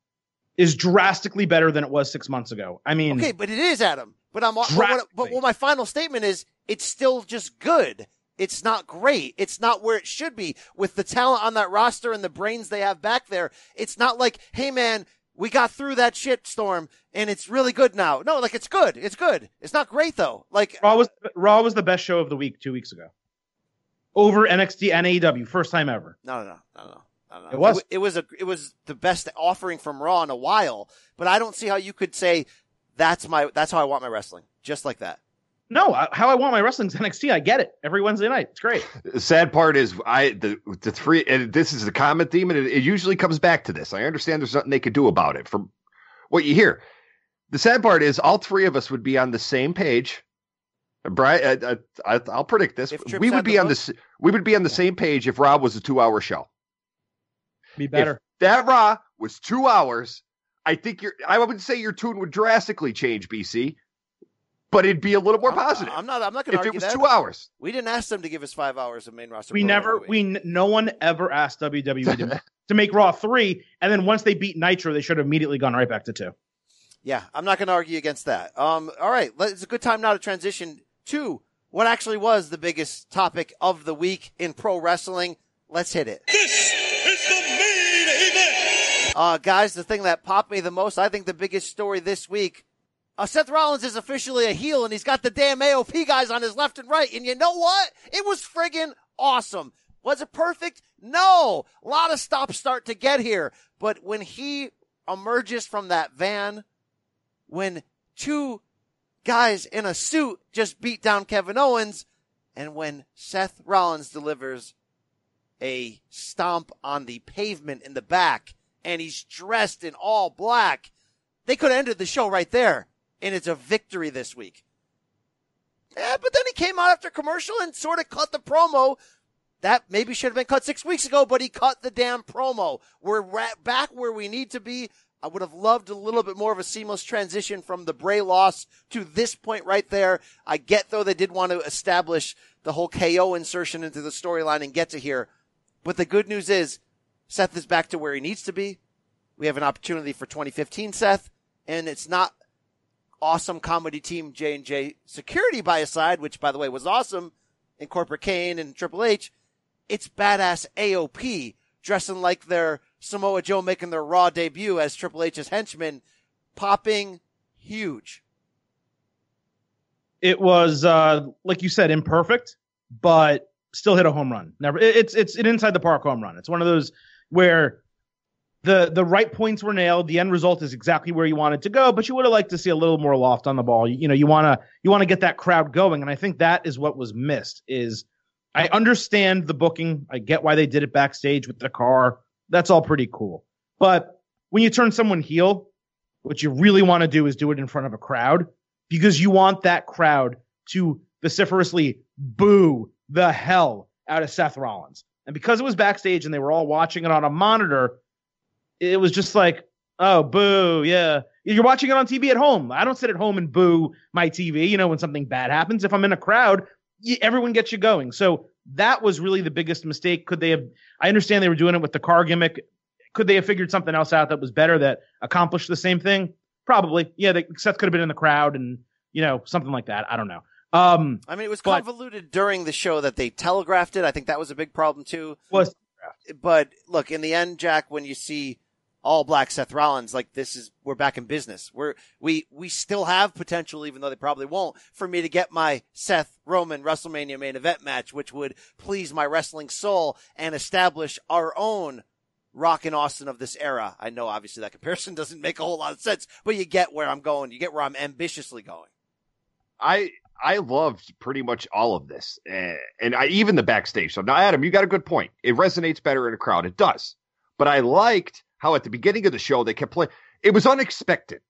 is drastically better than it was six months ago. I mean, okay, but it is, Adam. But I'm but, what, but well, my final statement is it's still just good. It's not great. It's not where it should be with the talent on that roster and the brains they have back there. It's not like, hey man, we got through that shit storm and it's really good now. No, like it's good. It's good. It's not great though. Like Raw was Raw was the best show of the week two weeks ago, over N X T and A E W, first time ever. No, no, no, no. no. It was it, it was a it was the best offering from Raw in a while, but I don't see how you could say that's my that's how I want my wrestling, just like that. No, I, how I want my wrestling's N X T. I get it every Wednesday night. It's great. The sad part is I the the three. And this is the common theme, and it, it usually comes back to this. I understand there's nothing they could do about it from what you hear. The sad part is all three of us would be on the same page. Brian, I, I, I'll predict this. We would be on this. We would be on the same page if Rob was a two-hour show. Be better. If that Raw was two hours, I think you're, I would say your tune would drastically change, B C, but it'd be a little more I'm, positive. I'm not, I'm not going to argue that. If it was that, two hours. We didn't ask them to give us five hours of main roster. We never, we, no one ever asked W W E to, to make Raw three. And then once they beat Nitro, they should have immediately gone right back to two. Yeah. I'm not going to argue against that. Um, all right. It's a good time now to transition to what actually was the biggest topic of the week in pro wrestling. Let's hit it. This is the Uh, guys, the thing that popped me the most, I think the biggest story this week, uh, Seth Rollins is officially a heel, and he's got the damn A O P guys on his left and right. And you know what? It was friggin' awesome. Was it perfect? No. A lot of stop start to get here. But when he emerges from that van, when two guys in a suit just beat down Kevin Owens, and when Seth Rollins delivers a stomp on the pavement in the back, and he's dressed in all black, they could have ended the show right there. And it's a victory this week. Yeah, but then he came out after commercial and sort of cut the promo. That maybe should have been cut six weeks ago, but he cut the damn promo. We're right back where we need to be. I would have loved a little bit more of a seamless transition from the Bray loss to this point right there. I get, though, they did want to establish the whole K O insertion into the storyline and get to here. But the good news is, Seth is back to where he needs to be. We have an opportunity for twenty fifteen, Seth, and it's not awesome comedy team J and J security by his side, which, by the way, was awesome, and Corporate Kane and Triple H. It's badass A O P dressing like their Samoa Joe making their Raw debut as Triple H's henchman, popping huge. It was, uh, like you said, imperfect, but still hit a home run. Never, it's it's an inside the park home run. It's one of those where the the right points were nailed. The end result is exactly where you want it to go, but you would have liked to see a little more loft on the ball. You, you know, you want to you want to get that crowd going, and I think that is what was missed. Is I understand the booking. I get why they did it backstage with the car. That's all pretty cool. But when you turn someone heel, what you really want to do is do it in front of a crowd, because you want that crowd to vociferously boo the hell out of Seth Rollins. And because it was backstage and they were all watching it on a monitor, it was just like, oh, boo, yeah. You're watching it on T V at home. I don't sit at home and boo my T V, you know, when something bad happens. If I'm in a crowd, everyone gets you going. So that was really the biggest mistake. Could they have, I understand they were doing it with the car gimmick. Could they have figured something else out that was better, that accomplished the same thing? Probably. Yeah, they, Seth could have been in the crowd and, you know, something like that. I don't know. Um, I mean, it was but, convoluted during the show that they telegraphed it. I think that was a big problem, too. Was But, look, in the end, Jack, when you see all black Seth Rollins, like, this is, we're back in business. We're, we, we still have potential, even though they probably won't, for me to get my Seth Roman WrestleMania main event match, which would please my wrestling soul and establish our own Rock and Austin of this era. I know, obviously, that comparison doesn't make a whole lot of sense, but you get where I'm going. You get where I'm ambitiously going. I... I loved pretty much all of this, uh, and I, even the backstage. So now, Adam, you got a good point. It resonates better in a crowd. It does. But I liked how at the beginning of the show, they kept playing. It was unexpected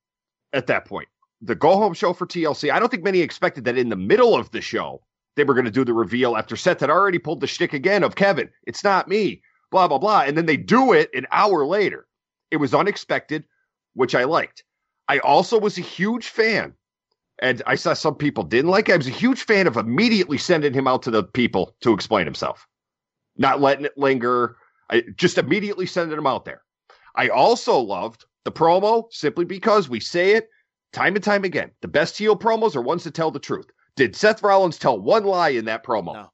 at that point. the go-home show for T L C. I don't think many expected that in the middle of the show, they were going to do the reveal after Seth had already pulled the shtick again of Kevin, it's not me, blah, blah, blah. And then they do it an hour later. It was unexpected, which I liked. I also was a huge fan, and I saw some people didn't like it. I was a huge fan of immediately sending him out to the people to explain himself, not letting it linger. I just immediately sending him out there. I also loved the promo simply because we say it time and time again. The best heel promos are ones that tell the truth. Did Seth Rollins tell one lie in that promo? No.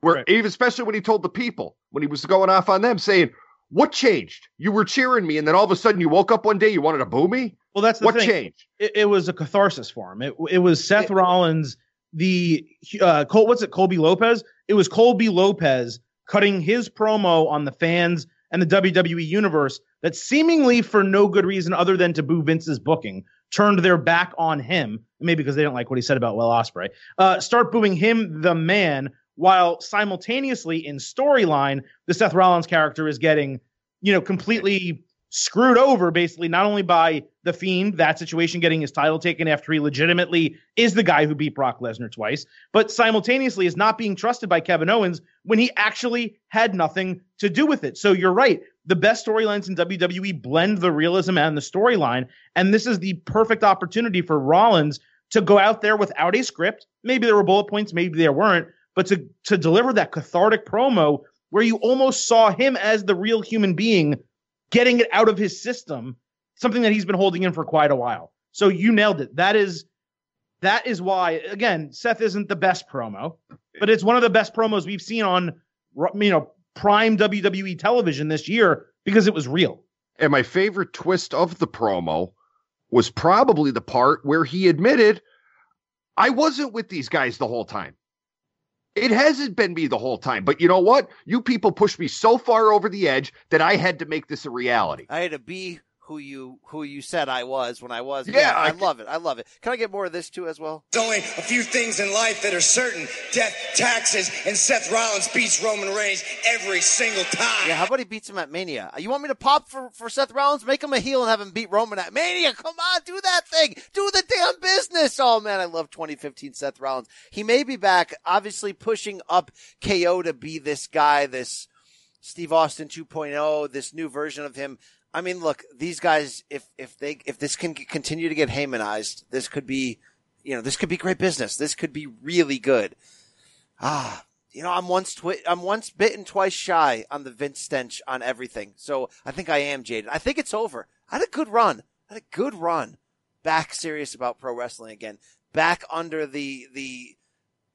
Where right. Even especially when he told the people, when he was going off on them saying, what changed? You were cheering me, and then all of a sudden you woke up one day, you wanted to boo me? Well, that's the what thing. What changed? It, it was a catharsis for him. It, it was Seth it, Rollins, the, uh, Col- what's it, Colby Lopez? It was Colby Lopez cutting his promo on the fans and the W W E universe that seemingly for no good reason other than to boo Vince's booking, turned their back on him, maybe because they didn't like what he said about Will Ospreay, uh, start booing him, the man, while simultaneously in storyline, the Seth Rollins character is getting, you know, completely screwed over, basically, not only by The Fiend, that situation, getting his title taken after he legitimately is the guy who beat Brock Lesnar twice, but simultaneously is not being trusted by Kevin Owens when he actually had nothing to do with it. So you're right. The best storylines in W W E blend the realism and the storyline, and this is the perfect opportunity for Rollins to go out there without a script. Maybe there were bullet points, maybe there weren't, but to, to deliver that cathartic promo where you almost saw him as the real human being getting it out of his system, something that he's been holding in for quite a while. So you nailed it. That is that is why, again, Seth isn't the best promo, but it's one of the best promos we've seen on, you know, prime W W E television this year because it was real. And my favorite twist of the promo was probably the part where he admitted, I wasn't with these guys the whole time. It hasn't been me the whole time, but you know what? You people pushed me so far over the edge that I had to make this a reality. I had to be who you who you said I was when I was. Yeah, yeah I, I love it. I love it. Can I get more of this too as well? There's only a few things in life that are certain: death, taxes, and Seth Rollins beats Roman Reigns every single time. Yeah, how about he beats him at Mania? You want me to pop for, for Seth Rollins? Make him a heel and have him beat Roman at Mania. Come on, do that thing. Do the damn business. Oh, man, I love twenty fifteen Seth Rollins. He may be back, obviously pushing up K O to be this guy, this Steve Austin two point oh, this new version of him. I mean, look, these guys, if, if they, if this can continue to get Heymanized, this could be, you know, this could be great business. This could be really good. Ah, you know, I'm once, twi- I'm once bitten, twice shy on the Vince stench on everything. So I think I am jaded. I think it's over. I had a good run. I had a good run. Back serious about pro wrestling again. Back under the, the,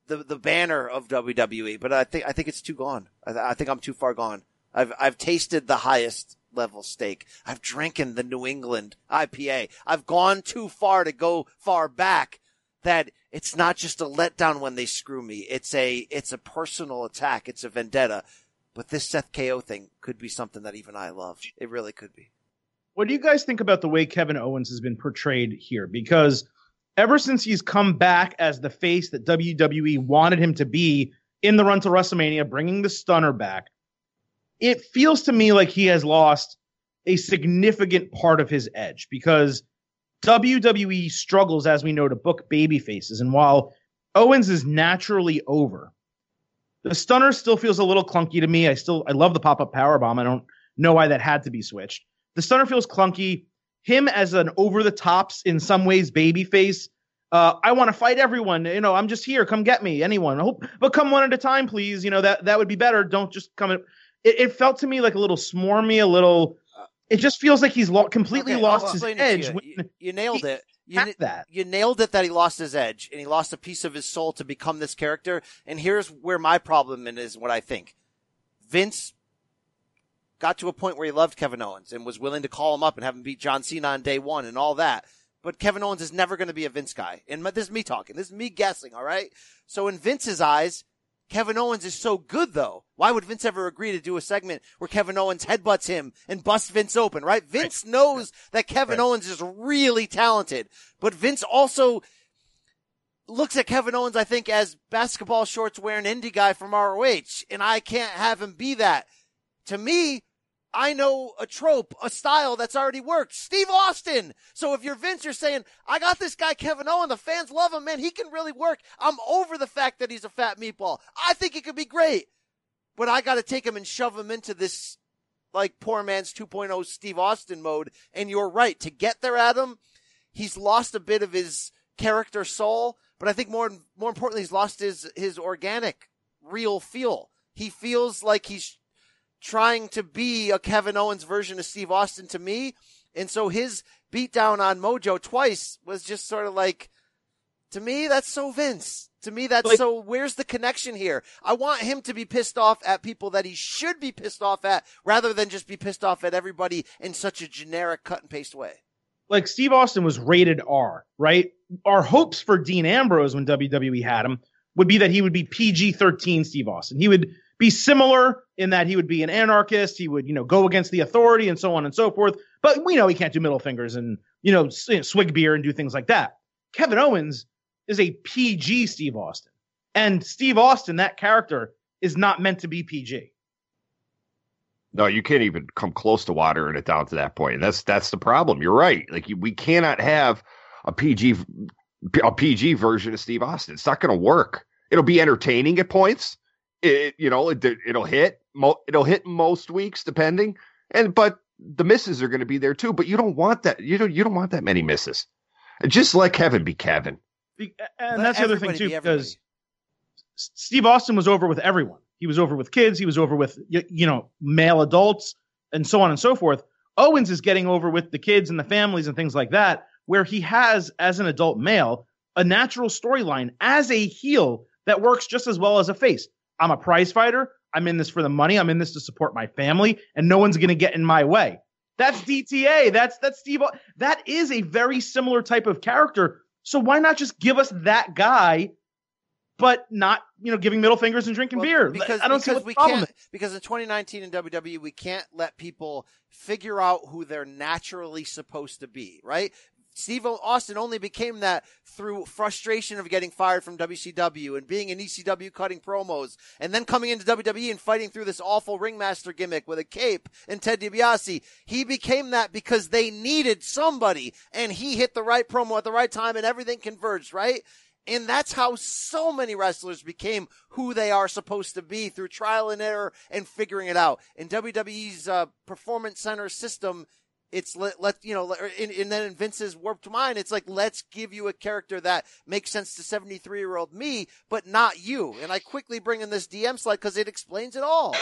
the, the banner of W W E. But I think, I think it's too gone. I, th- I think I'm too far gone. I've, I've tasted the highest level steak. I've drinking the New England I P A. I've gone too far to go far back that it's not just a letdown when they screw me. It's a, it's a personal attack. It's a vendetta. But this Seth K O thing could be something that even I love. It really could be. What do you guys think about the way Kevin Owens has been portrayed here? Because ever since he's come back as the face that W W E wanted him to be in the run to WrestleMania, bringing the stunner back, it feels to me like he has lost a significant part of his edge because W W E struggles, as we know, to book babyfaces. And while Owens is naturally over, the stunner still feels a little clunky to me. I still I love the pop-up powerbomb. I don't know why that had to be switched. The stunner feels clunky. Him as an over-the-tops, in some ways, babyface. Uh, I want to fight everyone. You know, I'm just here. Come get me. Anyone. I hope, but come one at a time, please. You know, that, that would be better. Don't just come at... It, it felt to me like a little smarmy, a little. It just feels like he's lo- completely okay, lost his edge. You. You, you nailed it. You, na- that. you nailed it that he lost his edge and he lost a piece of his soul to become this character. And here's where my problem is what I think. Vince got to a point where he loved Kevin Owens and was willing to call him up and have him beat John Cena on day one and all that. But Kevin Owens is never going to be a Vince guy. And this is me talking. This is me guessing, all right? So in Vince's eyes, Kevin Owens is so good, though. Why would Vince ever agree to do a segment where Kevin Owens headbutts him and busts Vince open, right? Vince right. knows that Kevin right. Owens is really talented. But Vince also looks at Kevin Owens, I think, as basketball shorts wearing indie guy from R O H, and I can't have him be that. To me, I know a trope, a style that's already worked. Steve Austin. So if you're Vince, you're saying, I got this guy, Kevin Owens. The fans love him, man. He can really work. I'm over the fact that he's a fat meatball. I think he could be great. But I got to take him and shove him into this, like, poor man's two point oh Steve Austin mode. And you're right. To get there, Adam, he's lost a bit of his character soul. But I think more more importantly, he's lost his, his organic, real feel. He feels like he's trying to be a Kevin Owens version of Steve Austin to me. And so his beatdown on Mojo twice was just sort of like, to me, that's so Vince. To me, that's like, so where's the connection here? I want him to be pissed off at people that he should be pissed off at rather than just be pissed off at everybody in such a generic cut and paste way. Like Steve Austin was rated R, right? Our hopes for Dean Ambrose when W W E had him would be that he would be P G thirteen Steve Austin. He would be similar in that he would be an anarchist. He would, you know, go against the authority and so on and so forth. But we know he can't do middle fingers and, you know, swig beer and do things like that. Kevin Owens is a P G Steve Austin. And Steve Austin, that character, is not meant to be P G. No, you can't even come close to watering it down to that point. And that's that's the problem. You're right. Like, you, we cannot have a P G, a P G version of Steve Austin. It's not going to work. It'll be entertaining at points. It, you know, it, it'll hit. It'll hit most weeks, depending. And but the misses are going to be there too. But you don't want that. You don't. You don't want that many misses. Just let Kevin be Kevin. And let that's the other thing too, be because Steve Austin was over with everyone. He was over with kids. He was over with you know male adults and so on and so forth. Owens is getting over with the kids and the families and things like that, where he has, as an adult male, a natural storyline as a heel that works just as well as a face. I'm a prize fighter. I'm in this for the money. I'm in this to support my family, and no one's going to get in my way. That's D T A. That's that's Steve. That is a very similar type of character. So why not just give us that guy, but not you know giving middle fingers and drinking well, beer? Because I don't because see what we problem can't, is. Because in twenty nineteen in W W E, we can't let people figure out who they're naturally supposed to be, right? Steve Austin only became that through frustration of getting fired from W C W and being in E C W cutting promos and then coming into W W E and fighting through this awful ringmaster gimmick with a cape and Ted DiBiase. He became that because they needed somebody and he hit the right promo at the right time and everything converged, right? And that's how so many wrestlers became who they are supposed to be through trial and error and figuring it out. And W W E's uh, performance center system, It's let, let you know, and, and then in Vince's warped mind, it's like, let's give you a character that makes sense to seventy-three-year-old me, but not you. And I quickly bring in this D M slide because it explains it all.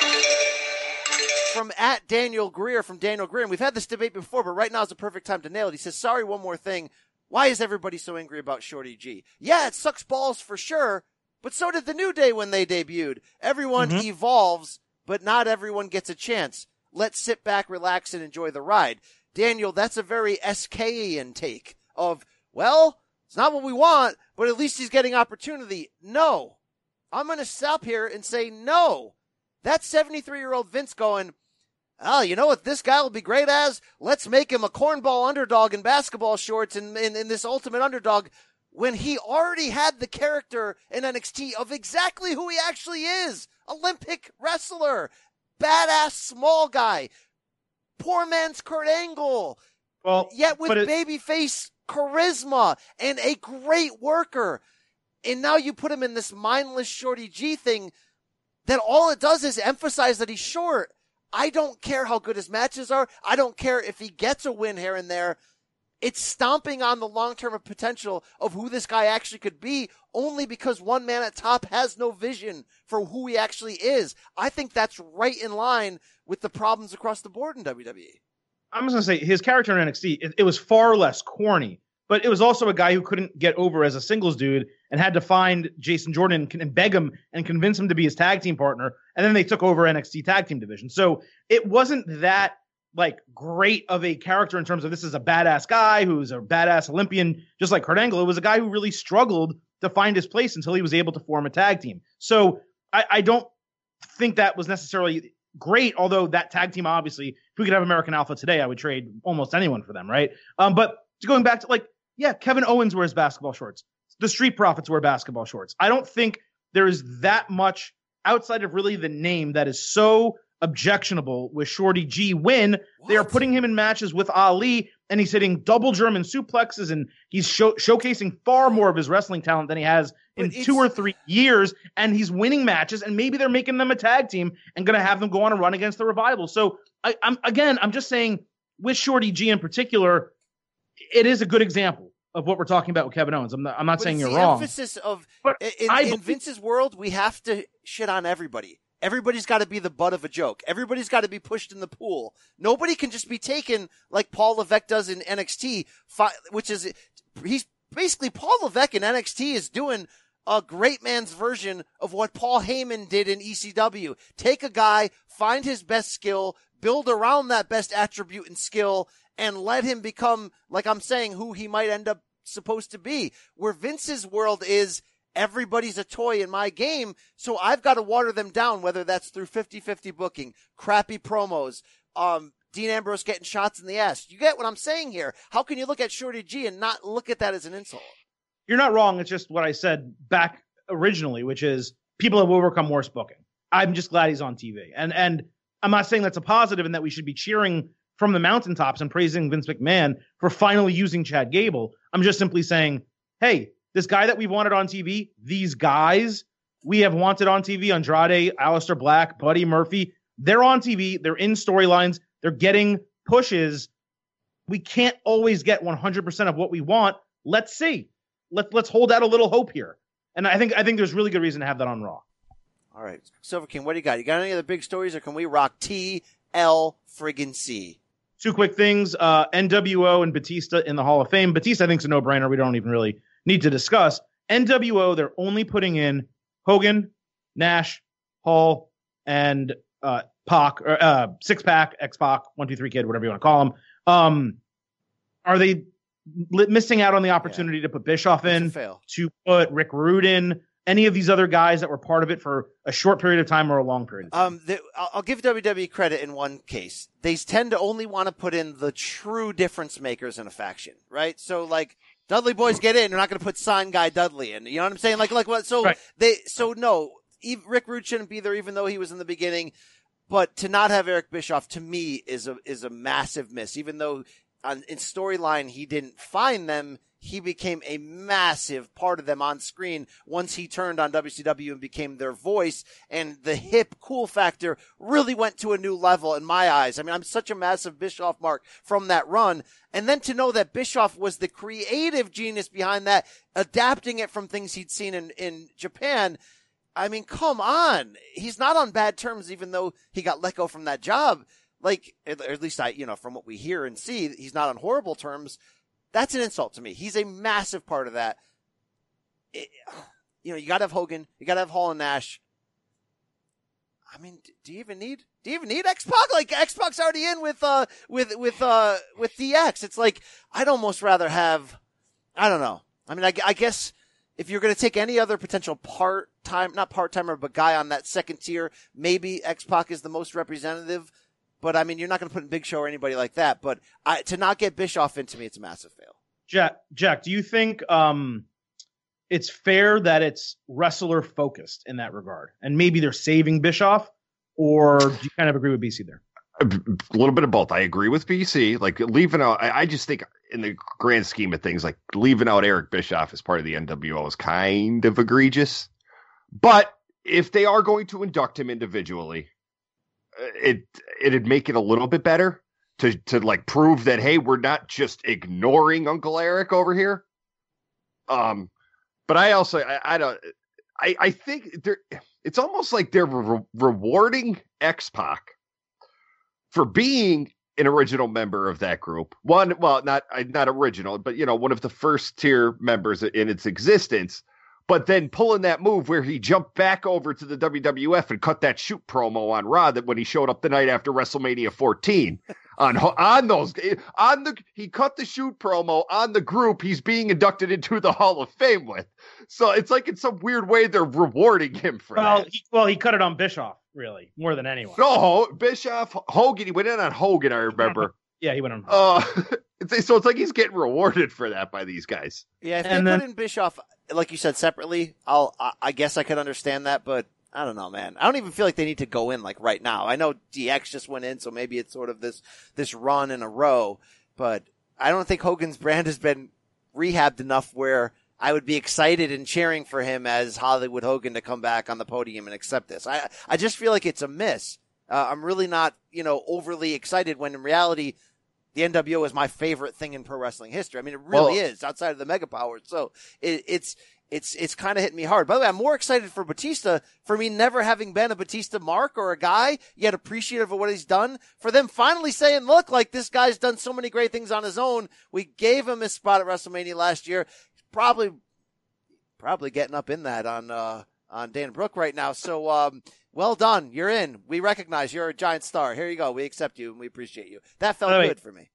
From at Daniel Greer, from Daniel Greer, and we've had this debate before, but right now is the perfect time to nail it. He says, sorry, one more thing. Why is everybody so angry about Shorty G? Yeah, it sucks balls for sure, but so did the New Day when they debuted. Everyone mm-hmm. evolves, but not everyone gets a chance. Let's sit back, relax, and enjoy the ride. Daniel, that's a very S K-ian take of, well, it's not what we want, but at least he's getting opportunity. No. I'm going to stop here and say no. That seventy-three-year-old Vince going, oh, you know what this guy will be great as? Let's make him a cornball underdog in basketball shorts and in this ultimate underdog when he already had the character in N X T of exactly who he actually is, Olympic wrestler. Badass small guy, poor man's Kurt Angle, well, yet with it, babyface charisma and a great worker. And now you put him in this mindless Shorty G thing that all it does is emphasize that he's short. I don't care how good his matches are. I don't care if he gets a win here and there. It's stomping on the long-term potential of who this guy actually could be only because one man at top has no vision for who he actually is. I think that's right in line with the problems across the board in W W E. I'm just going to say his character in N X T, it, it was far less corny, but it was also a guy who couldn't get over as a singles dude and had to find Jason Jordan and beg him and convince him to be his tag team partner. And then they took over N X T tag team division. So it wasn't that like great of a character in terms of this is a badass guy who's a badass Olympian, just like Kurt Angle. It was a guy who really struggled to find his place until he was able to form a tag team. So I, I don't think that was necessarily great, although that tag team, obviously, if we could have American Alpha today, I would trade almost anyone for them, right? Um, but going back to like, yeah, Kevin Owens wears basketball shorts. The Street Profits wear basketball shorts. I don't think there is that much outside of really the name that is so objectionable with Shorty G win. What? They are putting him in matches with Ali, and he's hitting double German suplexes, and he's show- showcasing far more of his wrestling talent than he has in two or three years, and he's winning matches, and maybe they're making them a tag team and going to have them go on a run against the Revival. So, I, I'm again, I'm just saying, with Shorty G in particular, it is a good example of what we're talking about with Kevin Owens. I'm not, I'm not saying you're wrong. Emphasis of, but in, I, in Vince's world, we have to shit on everybody. Everybody's got to be the butt of a joke. Everybody's got to be pushed in the pool. Nobody can just be taken like Paul Levesque does in N X T, which is he's basically Paul Levesque in N X T is doing a great man's version of what Paul Heyman did in E C W. Take a guy, find his best skill, build around that best attribute and skill, and let him become, like I'm saying, who he might end up supposed to be. Where Vince's world is, everybody's a toy in my game, so I've got to water them down, whether that's through fifty-fifty booking, crappy promos, um, Dean Ambrose getting shots in the ass. You get what I'm saying here? How can you look at Shorty G and not look at that as an insult? You're not wrong. It's just what I said back originally, which is people have overcome worse booking. I'm just glad he's on T V. And and I'm not saying that's a positive and that we should be cheering from the mountaintops and praising Vince McMahon for finally using Chad Gable. I'm just simply saying, hey, this guy that we've wanted on T V, these guys we have wanted on T V, Andrade, Aleister Black, Buddy Murphy, they're on T V, they're in storylines, they're getting pushes. We can't always get one hundred percent of what we want. Let's see. Let's let's hold out a little hope here. And I think I think there's really good reason to have that on Raw. All right. Silver King, what do you got? You got any other big stories, or can we rock T L friggin' C? Two quick things. Uh, N W O and Batista in the Hall of Fame. Batista, I think, is a no-brainer. We don't even really need to discuss. N W O, they're only putting in Hogan, Nash, Hall, and uh, Pac, or uh, Six Pack, X Pac, One Two Three Kid, whatever you want to call him. Um, are they missing out on the opportunity yeah. to put Bischoff in, to put Rick Rude in, any of these other guys that were part of it for a short period of time or a long period of time? Um, the, I'll give W W E credit in one case. They tend to only want to put in the true difference makers in a faction, right? So, like, Dudley Boys get in, they're not going to put Sign Guy Dudley in. You know what I'm saying? Like, like what? So, right. they, so no, even, Rick Rude shouldn't be there, even though he was in the beginning. But to not have Eric Bischoff, to me, is a is a massive miss, even though – in storyline, he didn't find them. He became a massive part of them on screen once he turned on W C W and became their voice. And the hip, cool factor really went to a new level in my eyes. I mean, I'm such a massive Bischoff mark from that run. And then to know that Bischoff was the creative genius behind that, adapting it from things he'd seen in, in Japan. I mean, come on. He's not on bad terms, even though he got let go from that job. Like, at least I, you know, from what we hear and see, he's not on horrible terms. That's an insult to me. He's a massive part of that. It, you know, you got to have Hogan. You got to have Hall and Nash. I mean, do you even need, do you even need X-Pac? Like, X-Pac's already in with, uh, with, with, uh, with D X. It's like, I'd almost rather have, I don't know. I mean, I, I guess if you're going to take any other potential part-time, not part-timer, but guy on that second tier, maybe X-Pac is the most representative. But, I mean, you're not going to put in Big Show or anybody like that. But I, to not get Bischoff in, to me, it's a massive fail. Jack, Jack, do you think um, it's fair that it's wrestler-focused in that regard? And maybe they're saving Bischoff? Or do you kind of agree with B C there? A little bit of both. I agree with B C. Like, leaving out – I just think in the grand scheme of things, like, leaving out Eric Bischoff as part of the N W O is kind of egregious. But if they are going to induct him individually – It it'd make it a little bit better to to like prove that, hey, we're not just ignoring Uncle Eric over here. Um, but I also I, I don't I I think they're it's almost like they're re- rewarding X-Pac for being an original member of that group. One, well, not not original, but you know, one of the first tier members in its existence. But then pulling that move where he jumped back over to the W W F and cut that shoot promo on Raw that when he showed up the night after WrestleMania fourteen on on those on the he cut the shoot promo on the group he's being inducted into the Hall of Fame with. So it's like in some weird way they're rewarding him for well, that. He, well, he cut it on Bischoff, really, more than anyone. No, Bischoff, Hogan. He went in on Hogan, I remember. Yeah, he went on. Uh, so it's like he's getting rewarded for that by these guys. Yeah, if and they then, put in Bischoff, like you said, separately, I'll, I guess I could understand that. But I don't know, man. I don't even feel like they need to go in like right now. I know D X just went in, so maybe it's sort of this this run in a row. But I don't think Hogan's brand has been rehabbed enough where I would be excited and cheering for him as Hollywood Hogan to come back on the podium and accept this. I I just feel like it's a miss. Uh, I'm really not, you know, overly excited when in reality the N W O is my favorite thing in pro wrestling history. I mean, it really well, is outside of the mega powers. So it, it's it's it's kind of hitting me hard. By the way, I'm more excited for Batista, for me never having been a Batista mark or a guy, yet appreciative of what he's done, for them finally saying, look, like this guy's done so many great things on his own. We gave him his spot at WrestleMania last year. Probably, probably getting up in that on uh, on Dan Brooke right now. So, um, well done. You're in. We recognize you're a giant star. Here you go. We accept you and we appreciate you. That felt good for me.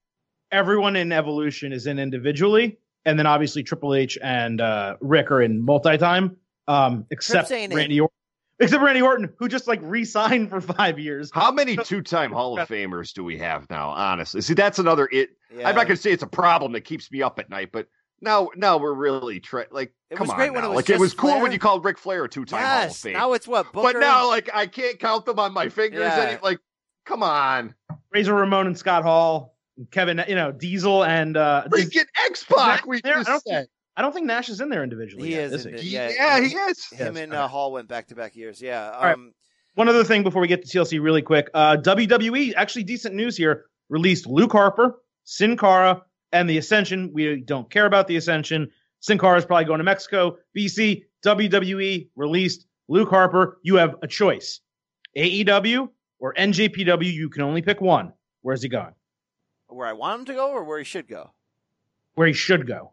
Everyone in Evolution is in individually, and then obviously Triple H and uh, Rick are in multi-time, um, except Randy Orton. Except Randy Orton, who just like re-signed for five years. How many two-time Hall of Famers do we have now? Honestly, see, that's another it. Yeah. I'm not going to say it's a problem that keeps me up at night, but. Now, now we're really tra- like, it come was on great now. When it was like, it was Flair. Cool when you called Ric Flair a two-time yes, Hall of Fame. Now it's what, Booker? But now, like, I can't count them on my fingers. Yeah. Any, like, come on. Razor Ramon and Scott Hall, and Kevin, you know, Diesel and uh, freaking X-Pac. We just I, don't think, I don't think Nash is in there individually. He yet, is, is he? Yeah, yeah, he is. Him yes. and uh, Hall went back to back years. Yeah. Um, right. One other thing before we get to T L C, really quick. Uh, W W E actually decent news here. Released Luke Harper, Sin Cara. And the Ascension, we don't care about the Ascension. Sin Cara is probably going to Mexico. B C, W W E released Luke Harper. You have a choice. A E W or N J P W, you can only pick one. Where's he going? Where I want him to go or where he should go? Where he should go.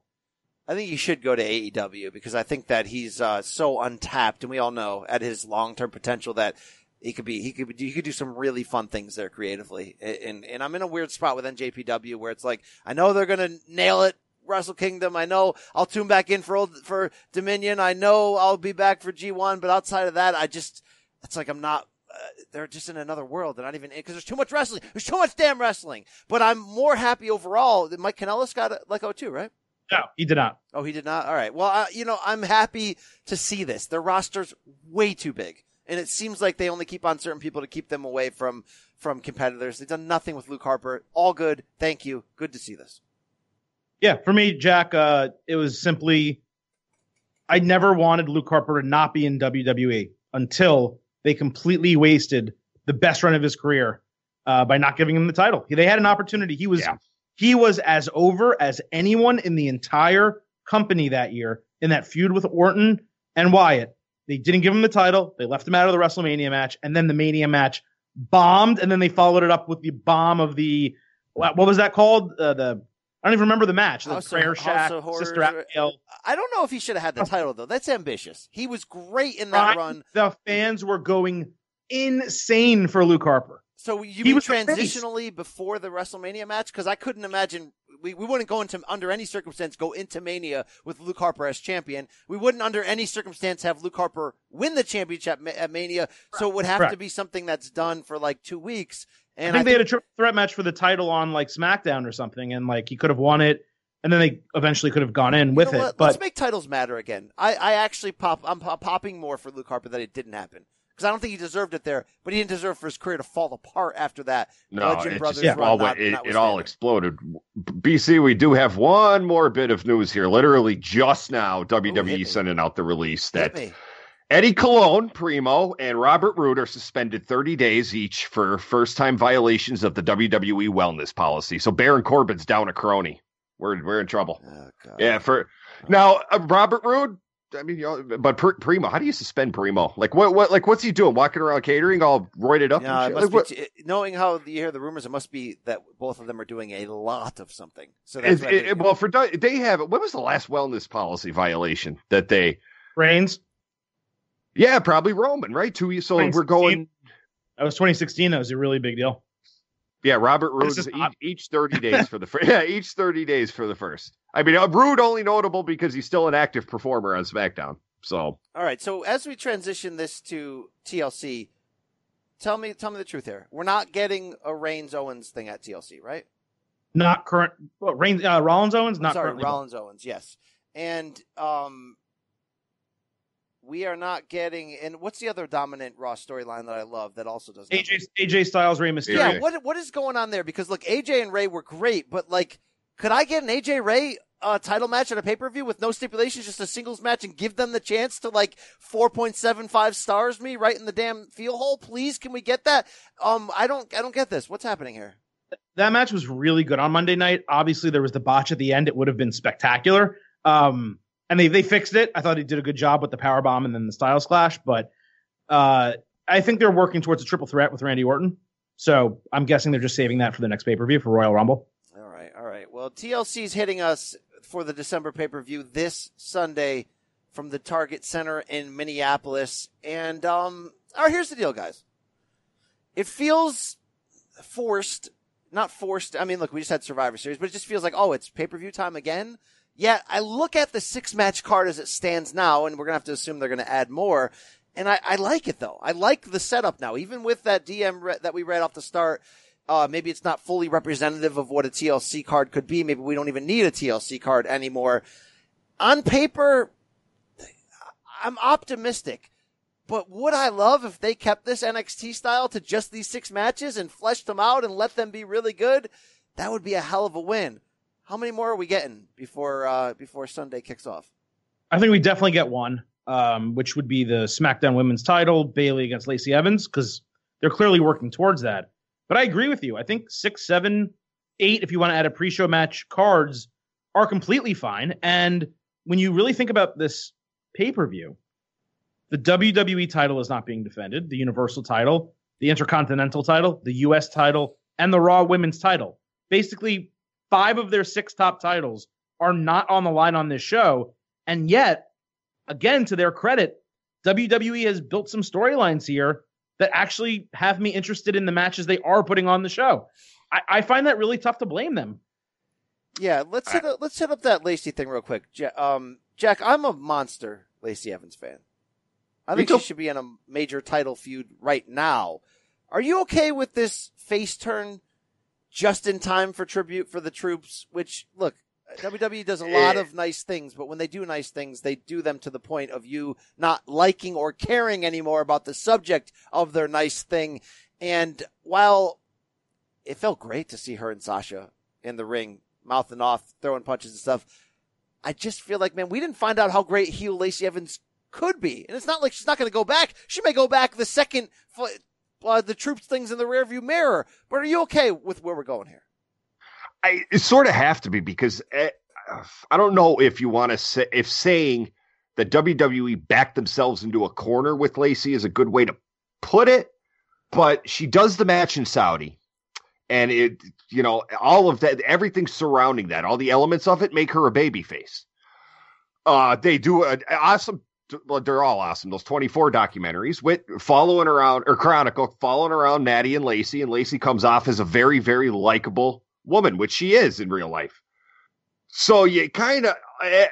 I think he should go to A E W because I think that he's uh, so untapped, and we all know at his long-term potential that He could be, he could, he could do some really fun things there creatively. And, and I'm in a weird spot with N J P W where it's like, I know they're going to nail it, Wrestle Kingdom. I know I'll tune back in for old, for Dominion. I know I'll be back for G one, but outside of that, I just, it's like I'm not, uh, they're just in another world. They're not even in, cause there's too much wrestling. There's too much damn wrestling, but I'm more happy overall that Mike Kanellis got let go too, right? No, he did not. Oh, he did not. All right. Well, I, you know, I'm happy to see this. Their roster's way too big. And it seems like they only keep on certain people to keep them away from, from competitors. They've done nothing with Luke Harper. All good. Thank you. Good to see this. Yeah, for me, Jack, uh, it was simply I never wanted Luke Harper to not be in W W E until they completely wasted the best run of his career uh, by not giving him the title. They had an opportunity. He was yeah. he was as over as anyone in the entire company that year in that feud with Orton and Wyatt. They didn't give him the title. They left him out of the WrestleMania match, and then the Mania match bombed, and then they followed it up with the bomb of the what was that called? Uh, the I don't even remember the match. The also, Prayer Shack, Sister Abigail. I don't know if he should have had the title though. That's ambitious. He was great in that run. The fans were going insane for Luke Harper. So you mean transitionally before the WrestleMania match? Because I couldn't imagine. We, we wouldn't go into, under any circumstance, go into Mania with Luke Harper as champion. We wouldn't, under any circumstance, have Luke Harper win the championship at Mania. So it would have Correct. to be something that's done for like two weeks. And I think, I think they had a triple threat match for the title on like SmackDown or something, and like he could have won it, and then they eventually could have gone in you with it. But let's make titles matter again. I, I actually pop. I'm popping more for Luke Harper that it didn't happen. Because I don't think he deserved it there, but he didn't deserve for his career to fall apart after that. No, Legend it, Brothers just, yeah. all not, went, it, it all exploded. B C, we do have one more bit of news here. Literally just now, W W E Ooh, sending out the release that Eddie Colon, Primo, and Robert Roode are suspended thirty days each for first-time violations of the W W E wellness policy. So Baron Corbin's down a crony. We're we're in trouble. Oh, God. Yeah. For oh. Now, uh, Robert Roode. I mean, you know, but Primo, how do you suspend Primo? Like what, what, like what's he doing? Walking around catering, all roided up. No, and shit? Like, what? T- knowing how you hear the rumors, it must be that both of them are doing a lot of something. So that's it, it, well, for they have. When was the last wellness policy violation that they? Reigns. Yeah, probably Roman, right? Two. So we're going. That was twenty sixteen. That was a really big deal. Yeah, Robert Roode each, each thirty days for the first. Yeah, each thirty days for the first. I mean, Roode only notable because he's still an active performer on SmackDown. So, all right. So as we transition this to T L C, tell me, tell me the truth here. We're not getting a Reigns Owens thing at T L C, right? Not current. Well, Reigns uh, Rollins Owens. Not sorry, Rollins Owens. Yes, and um, We are not getting, and what's the other dominant Raw storyline that I love that also doesn't? A J A J Styles, Rey Mysterio. Yeah, what what is going on there? Because look, A J and Rey were great, but like, could I get an A J Rey uh, title match at a pay per view with no stipulations, just a singles match, and give them the chance to like four point seven five stars me right in the damn feel hole, please? Can we get that? Um, I don't, I don't get this. What's happening here? That match was really good on Monday night. Obviously, there was the botch at the end. It would have been spectacular. Um. And they, they fixed it. I thought he did a good job with the powerbomb and then the Styles Clash. But uh, I think they're working towards a triple threat with Randy Orton. So I'm guessing they're just saving that for the next pay-per-view for Royal Rumble. All right. All right. Well, T L C's hitting us for the December pay-per-view this Sunday from the Target Center in Minneapolis. And um, all right, here's the deal, guys. It feels forced. Not forced. I mean, look, we just had Survivor Series. But it just feels like, oh, it's pay-per-view time again. Yeah, I look at the six-match card as it stands now, and we're going to have to assume they're going to add more. And I, I like it, though. I like the setup now. Even with that D M re- that we read off the start, uh, maybe it's not fully representative of what a T L C card could be. Maybe we don't even need a T L C card anymore. On paper, I'm optimistic. But would I love if they kept this N X T style to just these six matches and fleshed them out and let them be really good? That would be a hell of a win. How many more are we getting before uh, before Sunday kicks off? I think we definitely get one, um, which would be the SmackDown Women's title, Bayley against Lacey Evans, because they're clearly working towards that. But I agree with you. I think six, seven, eight, if you want to add a pre-show match, cards are completely fine. And when you really think about this pay-per-view, the W W E title is not being defended, the Universal title, the Intercontinental title, the U S title, and the Raw Women's title. Basically, five of their six top titles are not on the line on this show. And yet, again, to their credit, W W E has built some storylines here that actually have me interested in the matches they are putting on the show. I, I find that really tough to blame them. Yeah, let's hit, up, let's hit up that Lacey thing real quick. Ja- um, Jack, I'm a monster Lacey Evans fan. I think she should be in a major title feud right now. Are you okay with this face turn just in time for tribute for the troops, which, look, W W E does a lot of nice things, but when they do nice things, they do them to the point of you not liking or caring anymore about the subject of their nice thing. And while it felt great to see her and Sasha in the ring, mouthing off, throwing punches and stuff, I just feel like, man, we didn't find out how great heel Lacey Evans could be. And it's not like she's not going to go back. She may go back the second for Uh, the troops things in the rearview mirror, but are you okay with where we're going here? I sort of have to be, because I, I don't know if you want to say, if saying that W W E backed themselves into a corner with Lacey is a good way to put it, but she does the match in Saudi, and it, you know, all of that, everything surrounding that, all the elements of it make her a babyface. Uh, they do an awesome. Well, they're all awesome. Those twenty-four documentaries with following around or Chronicle following around Natty and Lacey, and Lacey comes off as a very, very likable woman, which she is in real life. So you kind of,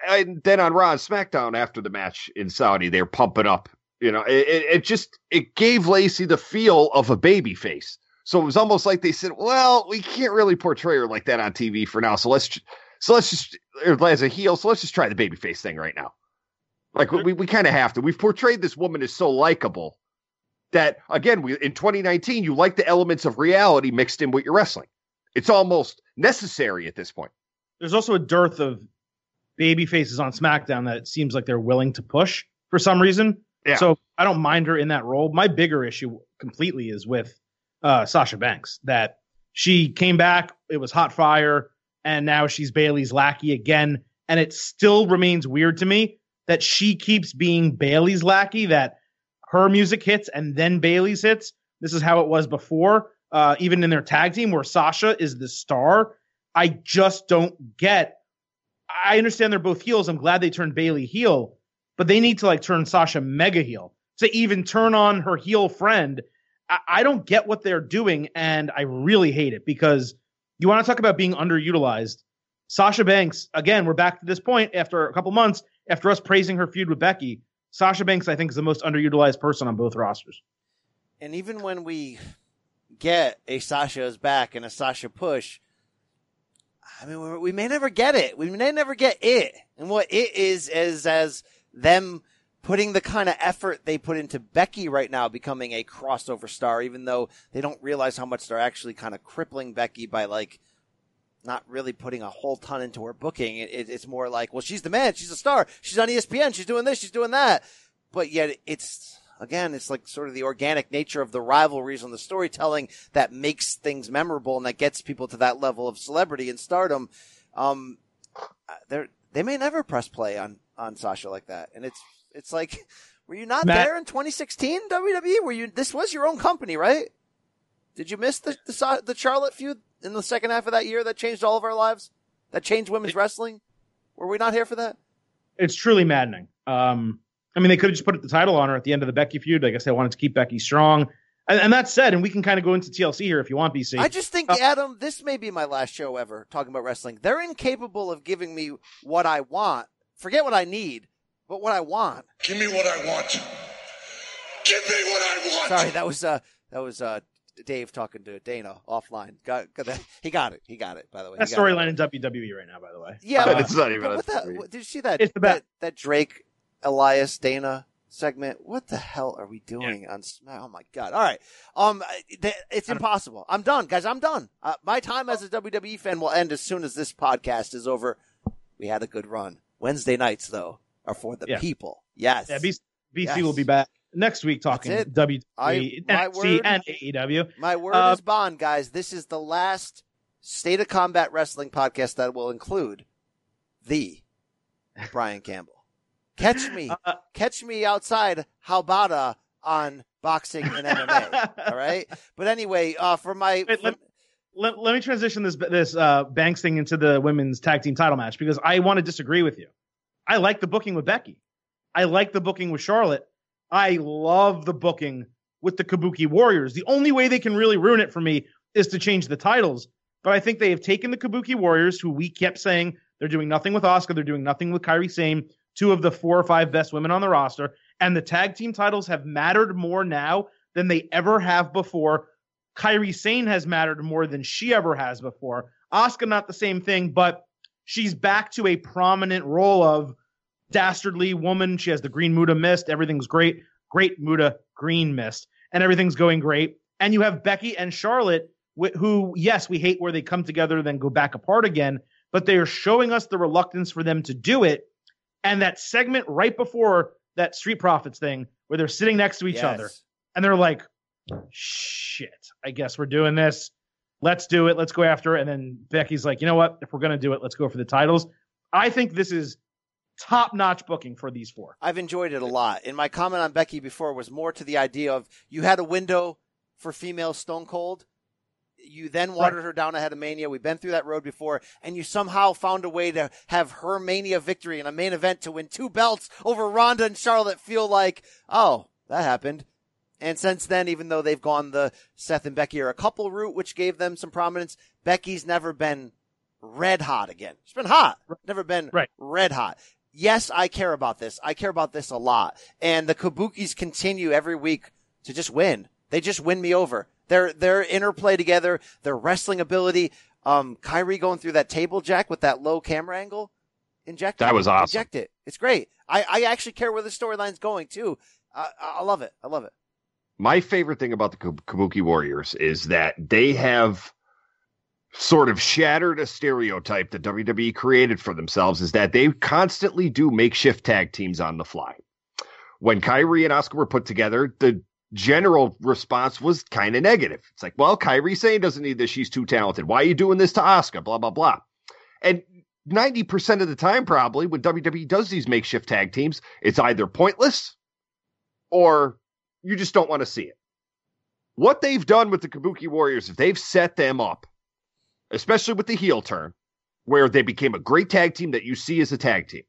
and then on Raw and SmackDown after the match in Saudi, they're pumping up, you know, it, it just, it gave Lacey the feel of a baby face. So it was almost like they said, well, we can't really portray her like that on T V for now. So let's, so let's just, as a heel. So let's just try the baby face thing right now. Like, we we kind of have to. We've portrayed this woman as so likable that, again, we in twenty nineteen, you like the elements of reality mixed in with your wrestling. It's almost necessary at this point. There's also a dearth of baby faces on SmackDown that it seems like they're willing to push for some reason. Yeah. So I don't mind her in that role. My bigger issue completely is with uh, Sasha Banks, that she came back, it was hot fire, and now she's Bayley's lackey again, and it still remains weird to me that she keeps being Bayley's lackey, that her music hits and then Bayley's hits. This is how it was before, uh, even in their tag team where Sasha is the star. I just don't get, I understand they're both heels. I'm glad they turned Bayley heel, but they need to like turn Sasha mega heel to even turn on her heel friend. I, I don't get what they're doing. And I really hate it, because you want to talk about being underutilized. Sasha Banks, again, we're back to this point after a couple months, after us praising her feud with Becky. Sasha Banks, I think, is the most underutilized person on both rosters. And even when we get a Sasha's back and a Sasha push, I mean, we may never get it. We may never get it. And what it is, is as them putting the kind of effort they put into Becky right now becoming a crossover star, even though they don't realize how much they're actually kind of crippling Becky by, like, not really putting a whole ton into her booking. It, it, it's more like, well, she's the man. She's a star. She's on E S P N. She's doing this. She's doing that. But yet it's, again, it's like sort of the organic nature of the rivalries and the storytelling that makes things memorable and that gets people to that level of celebrity and stardom. Um, they're, they may never press play on, on Sasha like that. And it's, it's like, were you not Matt, there in twenty sixteen W W E? Were you, this was your own company, right? Did you miss the, the, the Charlotte feud in the second half of that year that changed all of our lives? That changed women's it, wrestling? Were we not here for that? It's truly maddening. Um, I mean, they could have just put the title on her at the end of the Becky feud. I guess they wanted to keep Becky strong. And, and that said, and we can kind of go into T L C here if you want, B C. I just think, uh, Adam, this may be my last show ever talking about wrestling. They're incapable of giving me what I want. Forget what I need, but what I want. Give me what I want. Give me what I want. Sorry, that was uh, that was uh, Dave talking to Dana offline. Got, got that. He got it. He got it. By the way, that storyline in W W E right now. By the way, yeah, uh, it's not even. What that, did you see that? It's the best. That, that Drake. Elias Dana segment. What the hell are we doing yeah. on Smack? Oh my God. All right. Um, it's impossible. I'm done, guys. I'm done. Uh, my time as a W W E fan will end as soon as this podcast is over. We had a good run. Wednesday nights though are for the yeah. people. Yes. Yeah, B C, B C yes. will be back next week talking W W E, I, my N X T, word, and A E W. My word uh, is bond, guys. This is the last State of Combat Wrestling podcast that will include the Brian Campbell. Catch me, uh, catch me outside Halbada on boxing and M M A. All right, but anyway, uh, for my wait, for... Let, let, let me transition this this uh, Banks thing into the women's tag team title match because I want to disagree with you. I like the booking with Becky. I like the booking with Charlotte. I love the booking with the Kabuki Warriors. The only way they can really ruin it for me is to change the titles. But I think they have taken the Kabuki Warriors, who we kept saying they're doing nothing with Asuka, they're doing nothing with Kairi Sane. Two of the four or five best women on the roster, and the tag team titles have mattered more now than they ever have before. Kairi Sane has mattered more than she ever has before. Asuka, not the same thing, but she's back to a prominent role of dastardly woman. She has the green Muta mist. Everything's great. Great Muta, green mist. And everything's going great. And you have Becky and Charlotte, who, yes, we hate where they come together then go back apart again, but they are showing us the reluctance for them to do it. And that segment right before that Street Profits thing where they're sitting next to each yes. other and they're like, shit, I guess we're doing this. Let's do it. Let's go after it. And then Becky's like, you know what? If we're going to do it, let's go for the titles. I think this is top-notch booking for these four. I've enjoyed it a lot. And my comment on Becky before was more to the idea of you had a window for female Stone Cold. You then watered right. her down ahead of Mania. We've been through that road before, and you somehow found a way to have her Mania victory in a main event to win two belts over Ronda and Charlotte feel like, oh, that happened. And since then, even though they've gone the Seth and Becky are a couple route, which gave them some prominence, Becky's never been red hot again. She's been hot, right. never been right. red hot. Yes, I care about this. I care about this a lot. And the Kabukis continue every week to just win. They just win me over. Their their interplay together, their wrestling ability, um, Kairi going through that table jack with that low camera angle, inject it. That was awesome. Inject it. It's great. I, I actually care where the storyline's going too. I, I love it. I love it. My favorite thing about the Kabuki Warriors is that they have sort of shattered a stereotype that W W E created for themselves. Is that they constantly do makeshift tag teams on the fly. When Kairi and Asuka were put together, the general response was kind of negative. It's like, well, Kairi Sane doesn't need this. She's too talented. Why are you doing this to Asuka? Blah, blah, blah. And ninety percent of the time, probably, when W W E does these makeshift tag teams, it's either pointless or you just don't want to see it. What they've done with the Kabuki Warriors, if they've set them up, especially with the heel turn, where they became a great tag team that you see as a tag team.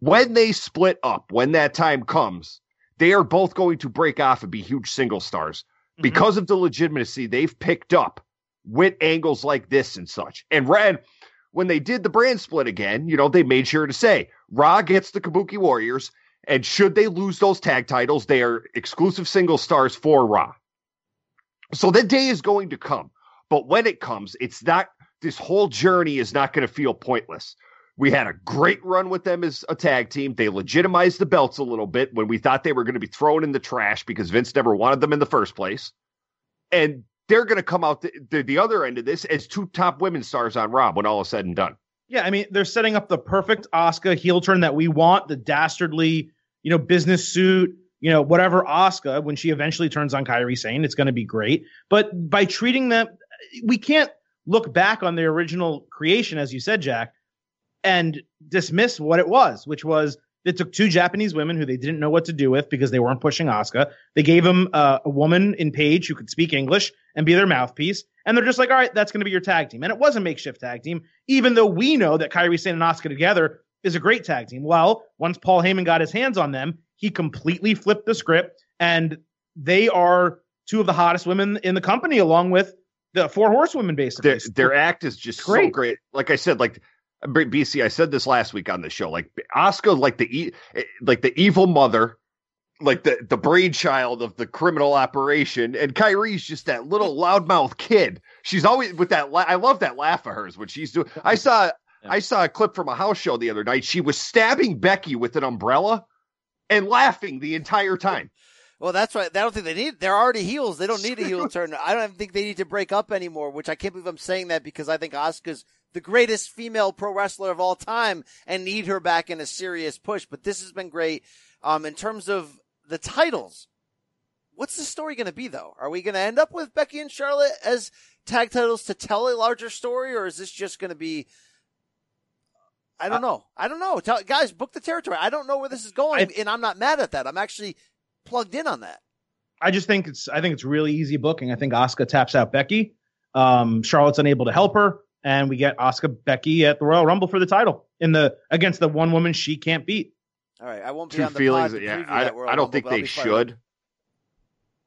When they split up, when that time comes, they are both going to break off and be huge single stars mm-hmm. because of the legitimacy they've picked up with angles like this and such. And Red, when they did the brand split again, you know, they made sure to say, Raw gets the Kabuki Warriors, and should they lose those tag titles, they are exclusive single stars for Raw. So that day is going to come. But when it comes, it's not, this whole journey is not going to feel pointless. We had a great run with them as a tag team. They legitimized the belts a little bit when we thought they were going to be thrown in the trash because Vince never wanted them in the first place. And they're going to come out the, the, the other end of this as two top women stars on Raw when all is said and done. Yeah, I mean, they're setting up the perfect Asuka heel turn that we want, the dastardly, you know, business suit, you know, whatever Asuka, when she eventually turns on Kairi Sane, it's going to be great. But by treating them, we can't look back on the original creation, as you said, Jack, and dismiss what it was, which was it took two Japanese women who they didn't know what to do with because they weren't pushing Asuka. They gave them uh, a woman in Paige who could speak English and be their mouthpiece. And they're just like, all right, that's going to be your tag team. And it was a makeshift tag team, even though we know that Kairi Sane and Asuka together is a great tag team. Well, once Paul Heyman got his hands on them, he completely flipped the script. And they are two of the hottest women in the company, along with the Four Horsewomen, basically. Their, their act is just great. so great. Like I said, like... B C, I said this last week on the show, like Asuka, like the e- like the evil mother, like the, the brainchild of the criminal operation, and Kairi's just that little loudmouth kid. She's always with that. La- I love that laugh of hers when she's doing. I saw yeah. I saw a clip from a house show the other night. She was stabbing Becky with an umbrella and laughing the entire time. Well, that's right. I don't think they need. They're already heels. They don't need a heel turn. I don't think they need to break up anymore. Which I can't believe I'm saying that because I think Asuka's the greatest female pro wrestler of all time and need her back in a serious push. But this has been great. Um, in terms of the titles, what's the story going to be though? Are we going to end up with Becky and Charlotte as tag titles to tell a larger story? Or is this just going to be, I don't I, know. I don't know. Tell, guys, book the territory. I don't know where this is going. I, and I'm not mad at that. I'm actually plugged in on that. I just think it's, I think it's really easy booking. I think Asuka taps out Becky. Um, Charlotte's unable to help her. And we get Asuka Becky at the Royal Rumble for the title in the against the one woman she can't beat. All right, I won't be Two on the feelings, pod to yeah, I, that Royal I don't Rumble, think they should.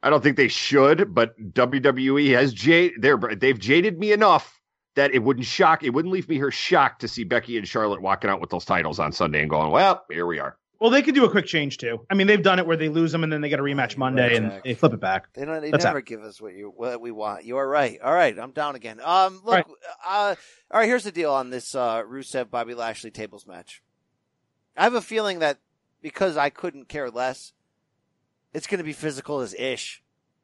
I don't think they should, but W W E has j- they've jaded me enough that it wouldn't shock, it wouldn't leave me here shocked to see Becky and Charlotte walking out with those titles on Sunday and going, well, here we are. Well, they could do a quick change too. I mean, they've done it where they lose them and then they get a rematch Monday right and back. They flip it back. They don't. They That's never it. give us what you what we want. You are right. All right, I'm down again. Um, look, all right. Uh, all right here's the deal on this uh, Rusev Bobby Lashley tables match. I have a feeling that because I couldn't care less, it's going to be physical as ish,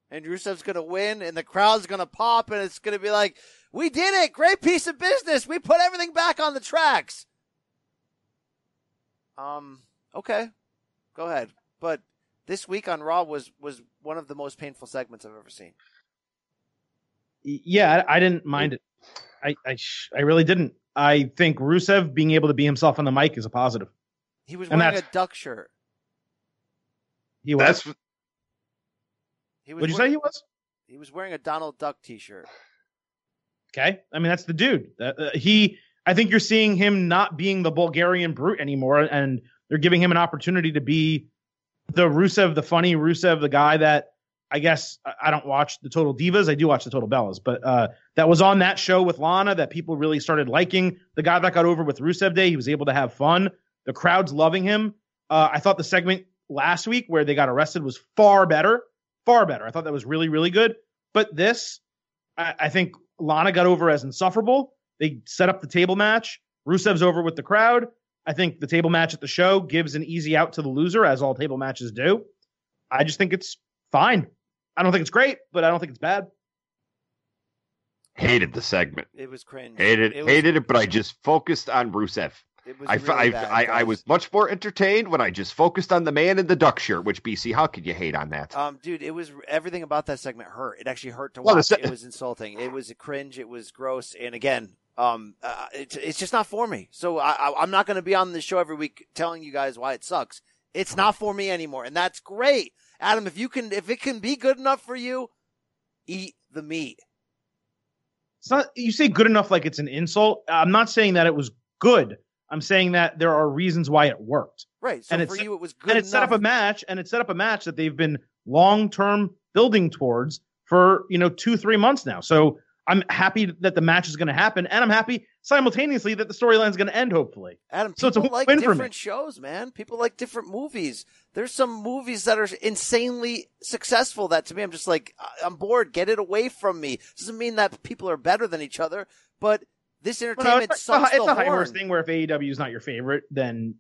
and Rusev's going to win, and the crowd's going to pop, and it's going to be like, "We did it! Great piece of business! We put everything back on the tracks." Um. Okay, go ahead. But this week on Raw was, was one of the most painful segments I've ever seen. Yeah, I, I didn't mind it. I, I I really didn't. I think Rusev being able to be himself on the mic is a positive. He was wearing a duck shirt. He was. That's... He was What'd you wearing, say he was? He was wearing a Donald Duck t-shirt. Okay, I mean, that's the dude. Uh, he. I think you're seeing him not being the Bulgarian brute anymore, and they're giving him an opportunity to be the Rusev, the funny Rusev, the guy that I guess I don't watch the Total Divas. I do watch the Total Bellas, but uh, that was on that show with Lana that people really started liking. The guy that got over with Rusev Day, he was able to have fun. The crowd's loving him. Uh, I thought the segment last week where they got arrested was far better, far better. I thought that was really, really good. But this, I, I think Lana got over as insufferable. They set up the table match. Rusev's over with the crowd. I think the table match at the show gives an easy out to the loser, as all table matches do. I just think it's fine. I don't think it's great, but I don't think it's bad. Hated the segment. It was cringe. Hated it, was, hated it but I just focused on Rusev. It was I, really I, bad, I, I, I was much more entertained when I just focused on the man in the duck shirt, which, B C, how could you hate on that? Um, dude, it was everything about that segment hurt. It actually hurt to well, watch. Se- it was insulting. It was a cringe. It was gross. And again... Um, uh, it, it's just not for me. So I, I, I'm not going to be on the show every week telling you guys why it sucks. It's not for me anymore. And that's great. Adam, if you can, if it can be good enough for you, eat the meat. It's not, you say good enough like it's an insult. I'm not saying that it was good. I'm saying that there are reasons why it worked. Right. So and for you, it was good. And it enough. set up a match and it set up a match that they've been long-term building towards for, you know, two, three months now. So I'm happy that the match is going to happen, and I'm happy simultaneously that the storyline is going to end, hopefully. Adam, so people it's a like different shows, man. People like different movies. There's some movies that are insanely successful that, to me, I'm just like, I'm bored. Get it away from me. Doesn't mean that people are better than each other, but This entertainment well, no, it's sucks. A, it's the a high horse thing where if A E W is not your favorite, then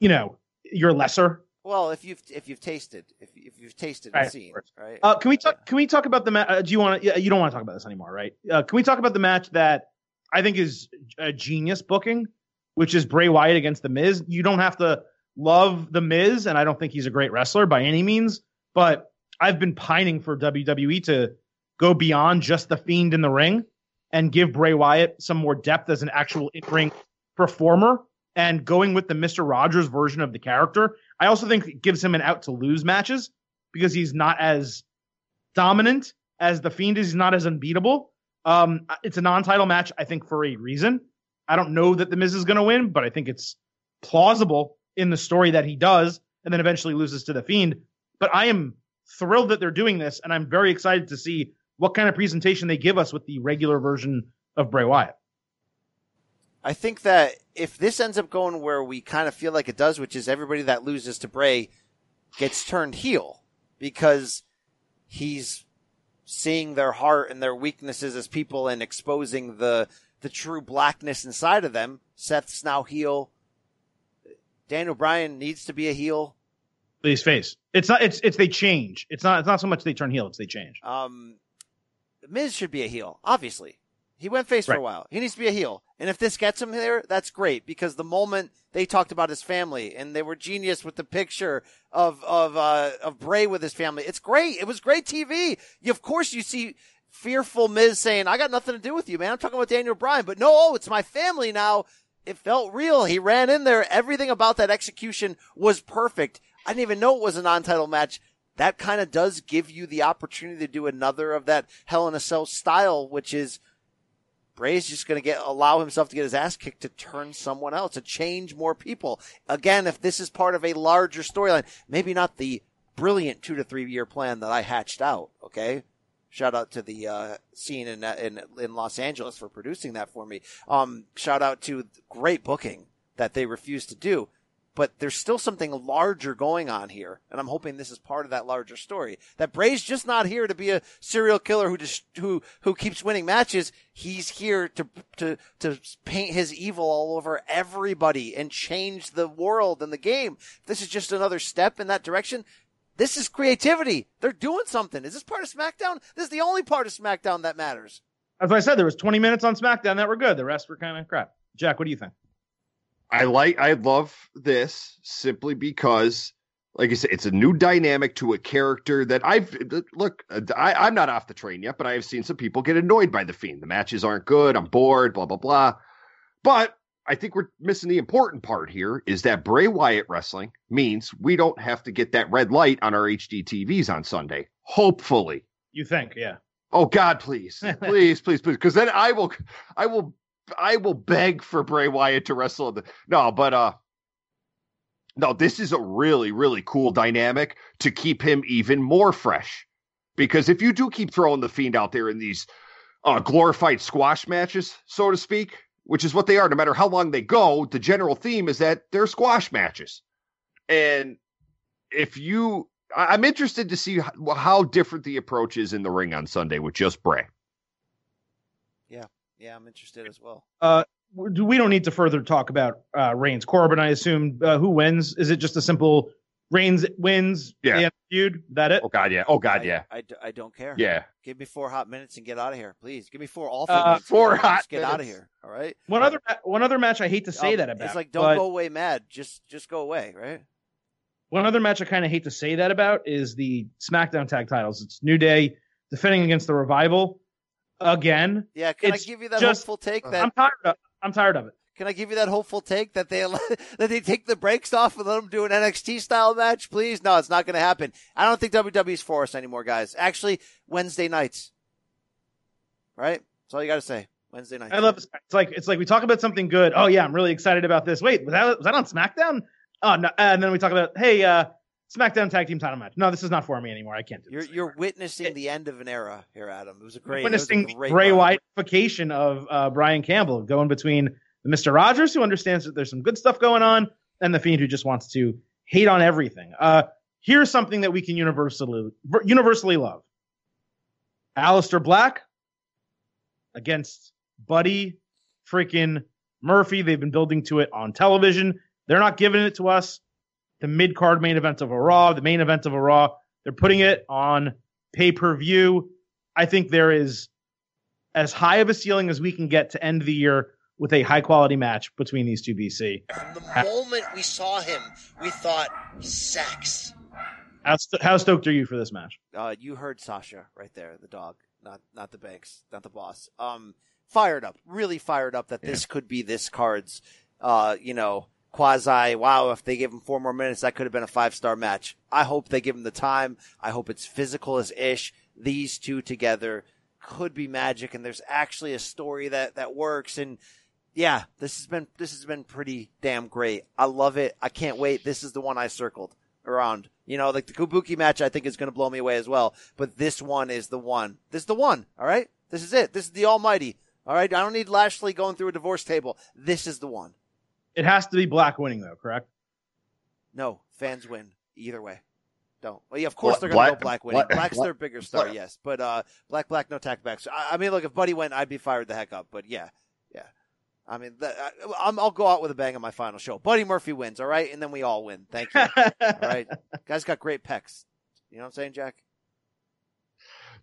you know you're lesser. Well, if you've if you've tasted if if you've tasted and right, seen, right? Uh, can we talk? Yeah. Can we talk about the match? Uh, do you want to? You don't want to talk about this anymore, right? Uh, can we talk about the match that I think is a genius booking, which is Bray Wyatt against The Miz? You don't have to love The Miz, and I don't think he's a great wrestler by any means, but I've been pining for W W E to go beyond just the Fiend in the ring and give Bray Wyatt some more depth as an actual in-ring performer, and going with the Mister Rogers version of the character. I also think it gives him an out to lose matches because he's not as dominant as the Fiend is. He's not as unbeatable. Um, it's a non-title match, I think, for a reason. I don't know that The Miz is going to win, but I think it's plausible in the story that he does and then eventually loses to the Fiend. But I am thrilled that they're doing this, and I'm very excited to see what kind of presentation they give us with the regular version of Bray Wyatt. I think that if this ends up going where we kind of feel like it does, which is everybody that loses to Bray gets turned heel because he's seeing their heart and their weaknesses as people and exposing the the true blackness inside of them. Seth's now heel. Daniel Bryan needs to be a heel. Please face. It's not. It's it's they change. It's not. It's not so much they turn heel. It's they change. Um, Miz should be a heel. Obviously, he went face right. for a while. He needs to be a heel. And if this gets him there, that's great because the moment they talked about his family and they were genius with the picture of of uh, of Bray with his family, it's great. It was great T V. You, of course, you see fearful Miz saying, "I got nothing to do with you, man. I'm talking about Daniel Bryan." But no, oh, it's my family now. It felt real. He ran in there. Everything about that execution was perfect. I didn't even know it was a non-title match. That kind of does give you the opportunity to do another of that Hell in a Cell style, which is Bray's just going to get allow himself to get his ass kicked to turn someone else, to change more people. Again, if this is part of a larger storyline, maybe not the brilliant two to three year plan that I hatched out. Okay, shout out to the uh, scene in, in in Los Angeles for producing that for me. Um, shout out to great booking that they refused to do. But there's still something larger going on here, and I'm hoping this is part of that larger story. That Bray's just not here to be a serial killer who just who who keeps winning matches. He's here to to to paint his evil all over everybody and change the world and the game. This is just another step in that direction. This is creativity. They're doing something. Is this part of SmackDown? This is the only part of SmackDown that matters. As I said, there was twenty minutes on SmackDown that were good. The rest were kind of crap. Jack, what do you think? I like, I love this simply because, like I said, it's a new dynamic to a character that I've, look, I, I'm not off the train yet, but I have seen some people get annoyed by The Fiend. The matches aren't good. I'm bored, blah, blah, blah. But I think we're missing the important part here is that Bray Wyatt wrestling means we don't have to get that red light on our H D T Vs on Sunday. Hopefully. You think, yeah. Oh, God, please, please, please, please. Because then I will, I will. I will beg for Bray Wyatt to wrestle. The, no, but uh, no, this is a really, really cool dynamic to keep him even more fresh. Because if you do keep throwing the Fiend out there in these uh, glorified squash matches, so to speak, which is what they are, no matter how long they go, the general theme is that they're squash matches. And if you, I- I'm interested to see how, how different the approach is in the ring on Sunday with just Bray. Yeah. Yeah, I'm interested as well. Uh, we don't need to further talk about uh, Reigns Corbin. I assume uh, who wins? Is it just a simple Reigns wins? Yeah, feud. That it? Oh God, yeah. Oh God, I, yeah. I, I don't care. Yeah, give me four hot minutes and get out of here, please. Give me four all four, uh, four hot. Just get minutes. Out of here. All right. One other one other match. I hate to say um, that about. It's like don't but... go away, mad. Just just go away, right? One other match I kind of hate to say that about is the SmackDown Tag Titles. It's New Day defending against the Revival. Again, yeah. Can I give you that just, hopeful take? That I'm tired of. I'm tired of it. Can I give you that hopeful take that they that they take the breaks off and let them do an N X T style match, please? No, it's not going to happen. I don't think W W E's for us anymore, guys. Actually, Wednesday nights, right? That's all you got to say. Wednesday night. I love it. It's like it's like we talk about something good. Oh yeah, I'm really excited about this. Wait, was that was that on SmackDown? Oh no. And then we talk about hey, uh, SmackDown Tag Team Title Match. No, this is not for me anymore. I can't do this. You're, you're witnessing it, the end of an era here, Adam. It was a great, witnessing was a great Bray Wyattification of uh, Brian Campbell, going between Mister Rogers, who understands that there's some good stuff going on, and the Fiend, who just wants to hate on everything. Uh, here's something that we can universally universally love: Aleister Black against Buddy freaking Murphy. They've been building to it on television. They're not giving it to us. The mid-card main event of a Raw, the main event of a Raw. They're putting it on pay-per-view. I think there is as high of a ceiling as we can get to end the year with a high-quality match between these two, B C. From the moment we saw him, we thought, sex. How, st- how stoked are you for this match? Uh, you heard Sasha right there, the dog, not not the Banks, not the boss. Um, fired up, really fired up that yeah. this could be this card's, uh, you know, quasi, wow, if they give him four more minutes, that could have been a five-star match. I hope they give him the time. I hope it's physical as ish. These two together could be magic, and there's actually a story that, that works. And yeah, this has been this has been pretty damn great. I love it. I can't wait. This is the one I circled around. You know, like the Kabuki match, I think is going to blow me away as well. But this one is the one. This is the one. All right, this is it. This is the Almighty. All right, I don't need Lashley going through a divorce table. This is the one. It has to be Black winning, though, correct? No, fans win either way. Don't. Well, yeah, of course they're going to go Black winning. Black, Black's Black, their bigger star, Black. Yes. But uh, Black, Black, no tack back. So, I, I mean, look, if Buddy went, I'd be fired the heck up. But yeah, yeah. I mean, the, I, I'm, I'll go out with a bang on my final show. Buddy Murphy wins, all right? And then we all win. Thank you. All right? Guy's got great pecs. You know what I'm saying, Jack?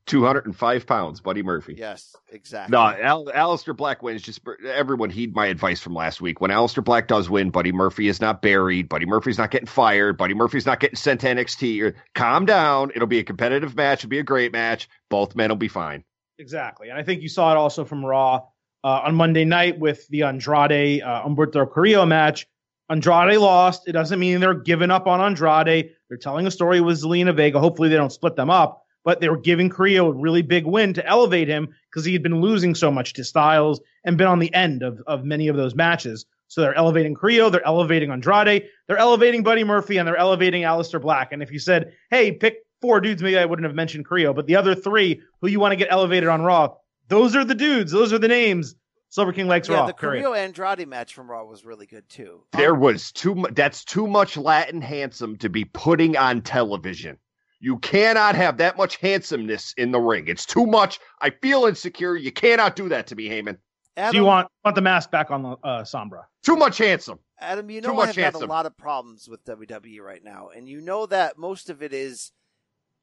two hundred five pounds, Buddy Murphy. Yes, exactly. No, Al- Alistair Black wins. Just everyone heed my advice from last week. When Alistair Black does win, Buddy Murphy is not buried. Buddy Murphy's not getting fired. Buddy Murphy's not getting sent to N X T. Or, calm down. It'll be a competitive match. It'll be a great match. Both men will be fine. Exactly. And I think you saw it also from Raw uh, on Monday night with the Andrade uh, Humberto Carrillo match. Andrade lost. It doesn't mean they're giving up on Andrade. They're telling a story with Zelina Vega. Hopefully they don't split them up. But they were giving Carrillo a really big win to elevate him because he had been losing so much to Styles and been on the end of, of many of those matches. So they're elevating Carrillo, they're elevating Andrade, they're elevating Buddy Murphy, and they're elevating Aleister Black. And if you said, hey, pick four dudes, maybe I wouldn't have mentioned Carrillo, but the other three who you want to get elevated on Raw, those are the dudes, those are the names. Silver King likes yeah, Raw. The Carrillo Andrade match from Raw was really good, too. There um, was too much. That's too much Latin handsome to be putting on television. You cannot have that much handsomeness in the ring. It's too much. I feel insecure. You cannot do that to me, Heyman. Adam, do you want, want the mask back on uh, Sombra? Too much handsome. Adam, you know I've had a lot of problems with W W E right now, and you know that most of it is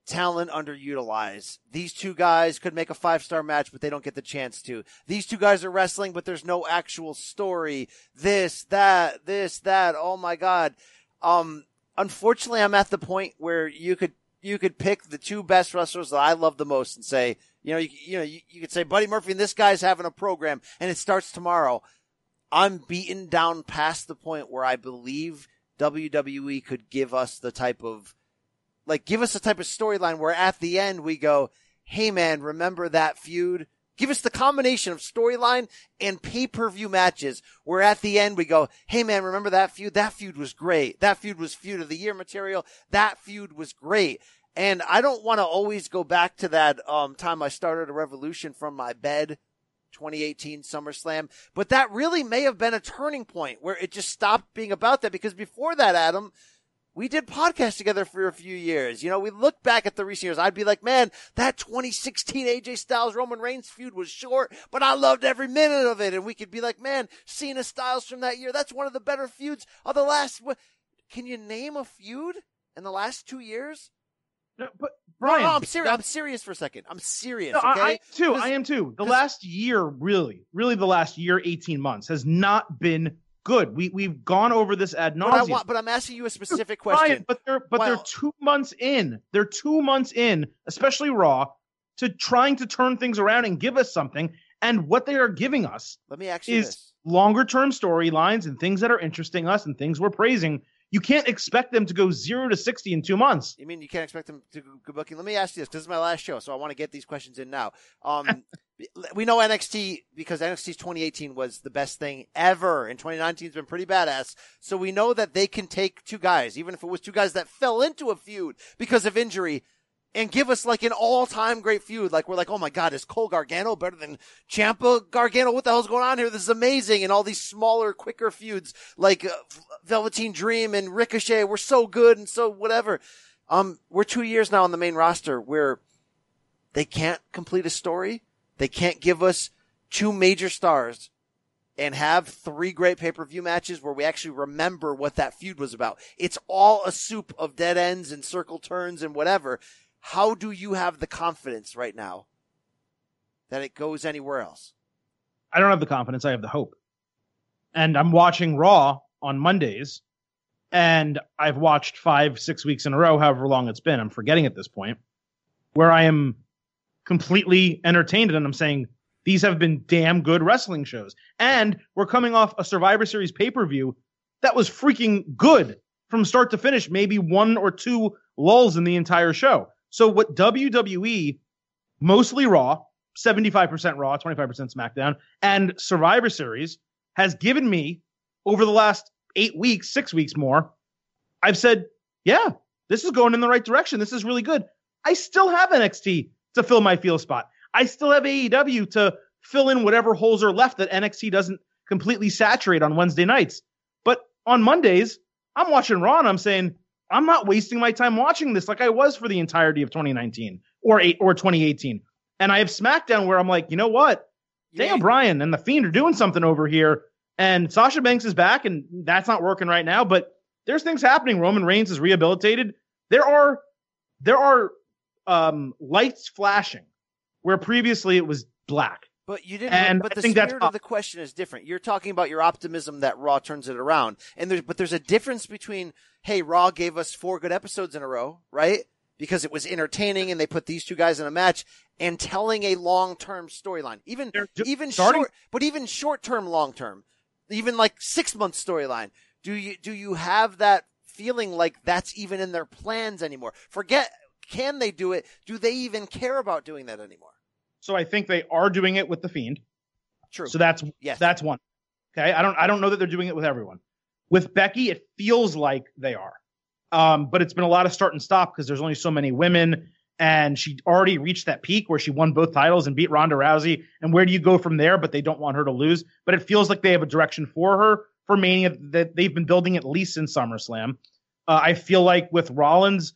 talent underutilized. These two guys could make a five-star match, but they don't get the chance to. These two guys are wrestling, but there's no actual story. This, that, this, that. Oh, my God. Um, unfortunately, I'm at the point where you could – You could pick the two best wrestlers that I love the most and say, you know, you, you know, you, you could say Buddy Murphy and this guy's having a program and it starts tomorrow. I'm beaten down past the point where I believe W W E could give us the type of, like, give us the type of storyline where at the end we go, hey man, remember that feud? Give us the combination of storyline and pay-per-view matches where at the end we go, hey, man, remember that feud? That feud was great. That feud was feud of the year material. That feud was great. And I don't want to always go back to that um, time I started a revolution from my bed, twenty eighteen SummerSlam. But that really may have been a turning point where it just stopped being about that. Because before that, Adam, we did podcasts together for a few years. You know, we look back at the recent years. I'd be like, man, that twenty sixteen A J Styles Roman Reigns feud was short, but I loved every minute of it. And we could be like, man, Cena Styles from that year, that's one of the better feuds of the last. What? Can you name a feud in the last two years? No, but Brian, no, no, I'm serious. I'm serious for a second. I'm serious. No, okay, I, I too. I am too. The last year, really, really, the last year, eighteen months has not been good. We we've gone over this ad nauseum. But, I want, but I'm asking you a specific question. Brian, but they're but wow. they're two months in. They're two months in, especially Raw, to trying to turn things around and give us something. And what they are giving us Let me ask you is this. Longer term storylines and things that are interesting us and things we're praising. You can't expect them to go zero to sixty in two months. You mean you can't expect them to go booking? Let me ask you this. This is my last show, so I want to get these questions in now. Um, we know N X T because N X T's twenty eighteen was the best thing ever, and twenty nineteen's been pretty badass. So we know that they can take two guys, even if it was two guys that fell into a feud because of injury, and give us like an all-time great feud. Like we're like, oh my God, is Cole Gargano better than Ciampa Gargano? What the hell's going on here? This is amazing. And all these smaller, quicker feuds like uh, Velveteen Dream and Ricochet were so good and so whatever. Um, we're two years now on the main roster where they can't complete a story. They can't give us two major stars and have three great pay-per-view matches where we actually remember what that feud was about. It's all a soup of dead ends and circle turns and whatever. How do you have the confidence right now that it goes anywhere else? I don't have the confidence. I have the hope. And I'm watching Raw on Mondays, and I've watched five, six weeks in a row, however long it's been. I'm forgetting at this point, where I am completely entertained, and I'm saying, these have been damn good wrestling shows. And we're coming off a Survivor Series pay-per-view that was freaking good from start to finish, maybe one or two lulls in the entire show. So what W W E, mostly Raw, seventy-five percent Raw, twenty-five percent SmackDown, and Survivor Series has given me over the last eight weeks, six weeks more, I've said, yeah, this is going in the right direction. This is really good. I still have N X T to fill my feel spot. I still have A E W to fill in whatever holes are left that N X T doesn't completely saturate on Wednesday nights. But on Mondays, I'm watching Raw and I'm saying, I'm not wasting my time watching this like I was for the entirety of twenty nineteen or eight or twenty eighteen. And I have SmackDown where I'm like, you know what? Yeah. Daniel Bryan and The Fiend are doing something over here. And Sasha Banks is back, and that's not working right now. But there's things happening. Roman Reigns is rehabilitated. There are, there are um, lights flashing where previously it was black. But you didn't. And but I the think spirit that's, of the question is different. You're talking about your optimism that Raw turns it around, and there's but there's a difference between, hey, Raw gave us four good episodes in a row, right? Because it was entertaining, and they put these two guys in a match, and telling a long-term storyline, even even starting- short, but even short-term, long-term, even like six-month storyline. Do you do you have that feeling like that's even in their plans anymore? Forget. Can they do it? Do they even care about doing that anymore? So I think they are doing it with The Fiend. True. So that's yes. that's one. Okay. I don't I don't know that they're doing it with everyone. With Becky, it feels like they are. Um, but it's been a lot of start and stop because there's only so many women, and she already reached that peak where she won both titles and beat Ronda Rousey. And where do you go from there? But they don't want her to lose. But it feels like they have a direction for her for Mania that they've been building at least in SummerSlam. Uh, I feel like with Rollins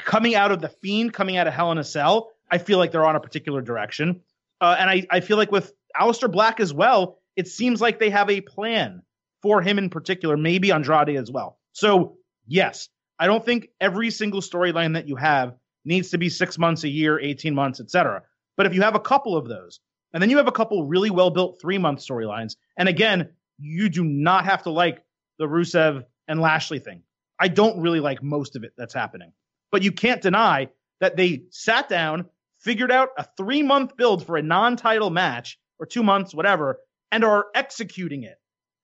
coming out of The Fiend, coming out of Hell in a Cell, I feel like they're on a particular direction. Uh, and I, I feel like with Aleister Black as well, it seems like they have a plan for him in particular, maybe Andrade as well. So, yes, I don't think every single storyline that you have needs to be six months, a year, eighteen months, et cetera. But if you have a couple of those, and then you have a couple really well-built three-month storylines, and again, you do not have to like the Rusev and Lashley thing. I don't really like most of it that's happening. But you can't deny that they sat down, figured out a three-month build for a non-title match, or two months, whatever, and are executing it.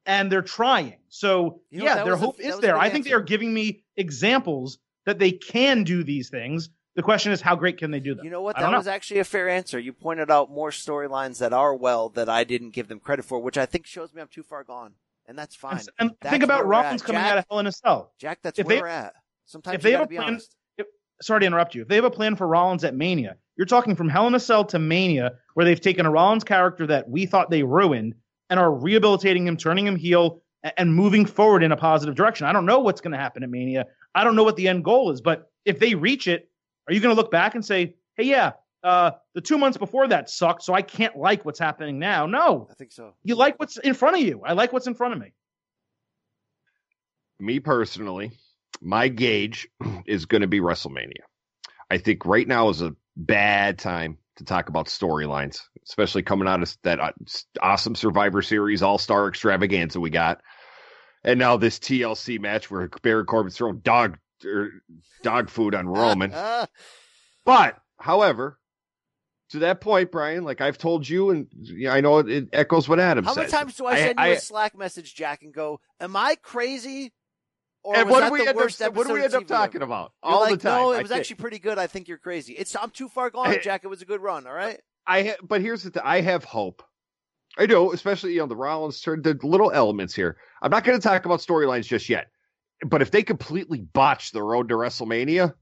And they're trying. So, you know, yeah, their hope a, is there. I think they are giving me examples that they can do these things. The question is, how great can they do them? You know what? That know. was actually a fair answer. You pointed out more storylines that are well that I didn't give them credit for, which I think shows me I'm too far gone. And that's fine. And, and that's think about Rollins coming Jack, out of Hell in a Cell. Jack, that's if where they, we're at. Sometimes if you they gotta have be plan, honest. Sorry to interrupt you. If they have a plan for Rollins at Mania, you're talking from Hell in a Cell to Mania, where they've taken a Rollins character that we thought they ruined and are rehabilitating him, turning him heel, and moving forward in a positive direction. I don't know what's going to happen at Mania. I don't know what the end goal is, but if they reach it, are you going to look back and say, hey, yeah, uh, the two months before that sucked, so I can't like what's happening now? No. I think so. You like what's in front of you. I like what's in front of me. Me personally, my gauge is going to be WrestleMania. I think right now is a bad time to talk about storylines, especially coming out of that awesome Survivor Series All-Star extravaganza we got. And now this T L C match where Baron Corbin's throwing dog, er, dog food on Roman. But, however, to that point, Brian, like I've told you, and I know it echoes what Adam said. How many times do I send I, you I, a Slack message, Jack, and go, am I crazy? Or and what do, we end up, what do we end up talking ever? about all like, the time? No, it was actually pretty good. I think you're crazy. It's I'm too far gone, Jack. It was a good run. All right. I ha- but here's the thing. I have hope. I do, especially you know the Rollins turn the little elements here. I'm not going to talk about storylines just yet. But if they completely botch the road to WrestleMania,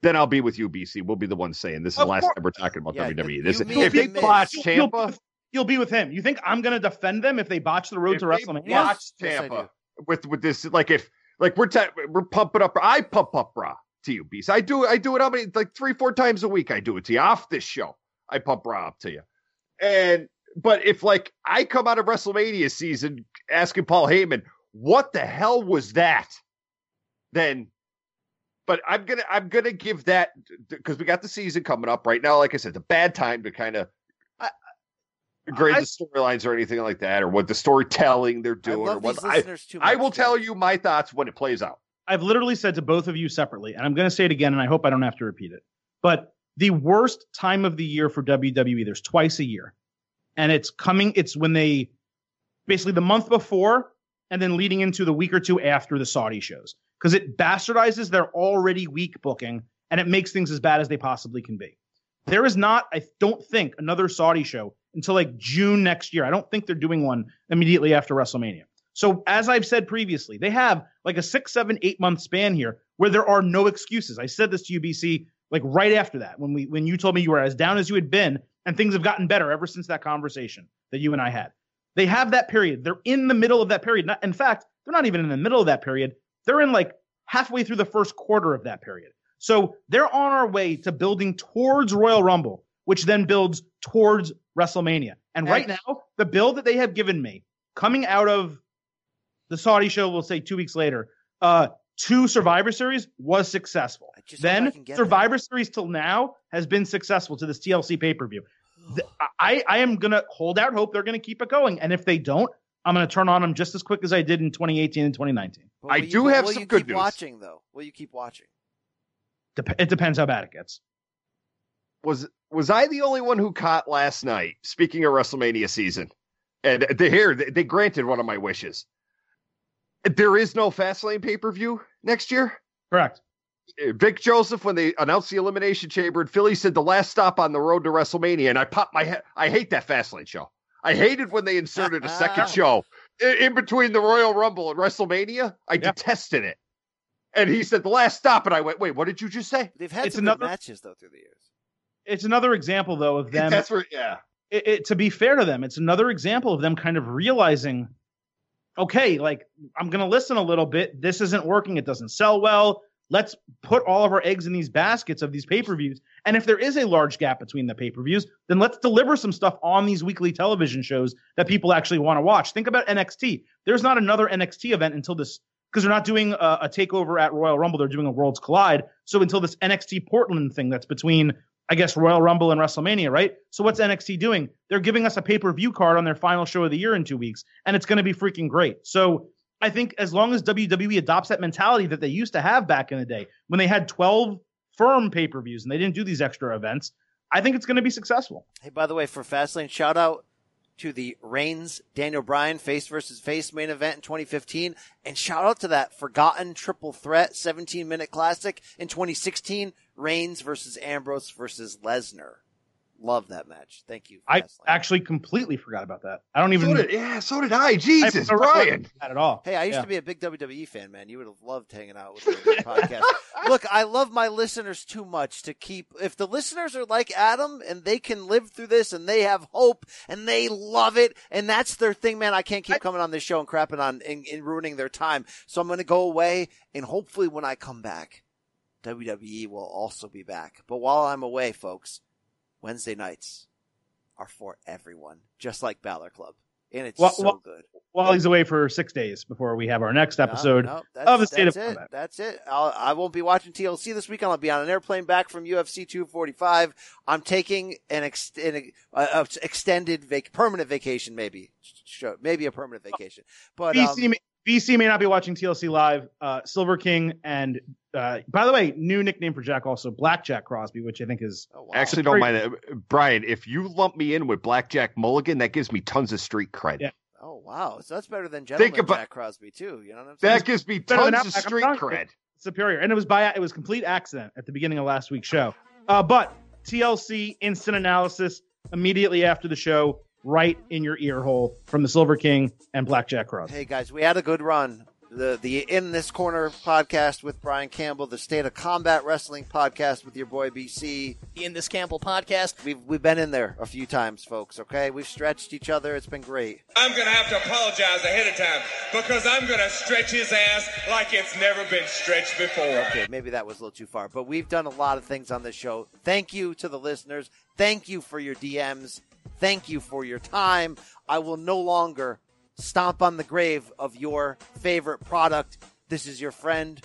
then I'll be with you, B C. We'll be the ones saying this is of the last course. time we're talking about yeah, W W E. This if, if they miss. botch Ciampa, you'll, you'll be with him. You think I'm going to defend them if they botch the road if to WrestleMania? Botch Ciampa yes, with with this like if. Like we're t- we're pumping up. I pump up Raw to you, Beast. I do I do it how many like three, four times a week. I do it to you off this show. I pump Raw up to you, and but if like I come out of WrestleMania season asking Paul Heyman, what the hell was that? Then, but I'm going to, I'm going to give that, because we got the season coming up right now. Like I said, the bad time to kind of grade I, the storylines or anything like that, or what the storytelling they're doing. I, or what, I, too much, I will tell you my thoughts when it plays out. I've literally said to both of you separately, and I'm going to say it again, and I hope I don't have to repeat it, but the worst time of the year for W W E, there's twice a year, and it's coming. It's when they basically the month before and then leading into the week or two after the Saudi shows, because it bastardizes their already weak booking and it makes things as bad as they possibly can be. There is not, I don't think, another Saudi show until like June next year. I don't think they're doing one immediately after WrestleMania. So as I've said previously, they have like a six, seven, eight month span here where there are no excuses. I said this to you, B C, like right after that, when we when you told me you were as down as you had been, and things have gotten better ever since that conversation that you and I had. They have that period. They're in the middle of that period. Not, in fact, they're not even in the middle of that period. They're in like halfway through the first quarter of that period. So they're on our way to building towards Royal Rumble, which then builds towards WrestleMania. And right now, the build that they have given me coming out of the Saudi show, we'll say two weeks later, uh, to Survivor Series was successful. Then Survivor that. Series till now has been successful to this T L C pay-per-view. I, I am going to hold out hope they're going to keep it going. And if they don't, I'm going to turn on them just as quick as I did in twenty eighteen and twenty nineteen. Well, I do you, have some good news. Will you keep watching, though? Will you keep watching? Dep- it depends how bad it gets. Was was I the only one who caught last night, speaking of WrestleMania season? And they, here, they, they granted one of my wishes. There is no Fastlane pay-per-view next year? Correct. Vic Joseph, when they announced the Elimination Chamber in Philly, said the last stop on the road to WrestleMania, and I popped my head. I hate that Fastlane show. I hated when they inserted a second show in between the Royal Rumble and WrestleMania. I yeah. detested it. And he said the last stop, and I went, wait, what did you just say? They've had it's some another, good matches, though, through the years. It's another example, though, of them. That's where, yeah. It, it, to be fair to them, it's another example of them kind of realizing, okay, like, I'm going to listen a little bit. This isn't working. It doesn't sell well. Let's put all of our eggs in these baskets of these pay-per-views. And if there is a large gap between the pay-per-views, then let's deliver some stuff on these weekly television shows that people actually want to watch. Think about N X T. There's not another N X T event until this, because they're not doing a, a takeover at Royal Rumble. They're doing a Worlds Collide. So until this N X T Portland thing that's between, I guess, Royal Rumble and WrestleMania, right? So what's N X T doing? They're giving us a pay-per-view card on their final show of the year in two weeks, and it's going to be freaking great. So I think as long as W W E adopts that mentality that they used to have back in the day when they had twelve firm pay-per-views and they didn't do these extra events, I think it's going to be successful. Hey, by the way, for Fastlane, shout out to the Reigns, Daniel Bryan, face versus face main event in twenty fifteen. And shout out to that forgotten triple threat seventeen minute classic in twenty sixteen, Reigns versus Ambrose versus Lesnar. Love that match. Thank you. I actually completely forgot about that. I don't even. So did, yeah, so did I. Jesus, I Brian. Not at all. Hey, I used yeah. to be a big W W E fan, man. You would have loved hanging out with me on this podcast. Look, I love my listeners too much to keep. If the listeners are like Adam and they can live through this and they have hope and they love it and that's their thing, man, I can't keep I, coming on this show and crapping on and, and ruining their time. So I'm going to go away, and hopefully when I come back, W W E will also be back. But while I'm away, folks, Wednesday nights are for everyone, just like Balor Club. And it's well, so well, good. While he's away for six days before we have our next episode no, no, of the State of Combat. That's it. I'll, I won't be watching T L C this week. I'll be on an airplane back from U F C two forty-five. I'm taking an, ex- an uh, extended, vac- permanent vacation, maybe. Maybe a permanent vacation. But B C, um, B C may not be watching T L C live. Uh, Silver King and... Uh, by the way, new nickname for Jack also, Black Jack Crosby, which I think is... Oh, wow. Actually, don't mind that. Brian, if you lump me in with Black Jack Mulligan, that gives me tons of street cred. Yeah. Oh, wow. So that's better than Gentleman about, Jack Crosby, too. You know what I'm saying? That gives me tons of street cred. Superior. And it was by it was complete accident at the beginning of last week's show. Uh, but T L C instant analysis immediately after the show, right in your ear hole from the Silver King and Black Jack Crosby. Hey, guys, we had a good run. The the In This Corner podcast with Brian Campbell, the State of Combat Wrestling podcast with your boy B C. The In This Campbell podcast. We've, we've been in there a few times, folks, okay? We've stretched each other. It's been great. I'm going to have to apologize ahead of time because I'm going to stretch his ass like it's never been stretched before. Okay, maybe that was a little too far, but we've done a lot of things on this show. Thank you to the listeners. Thank you for your D Ms. Thank you for your time. I will no longer stomp on the grave of your favorite product. This is your friend.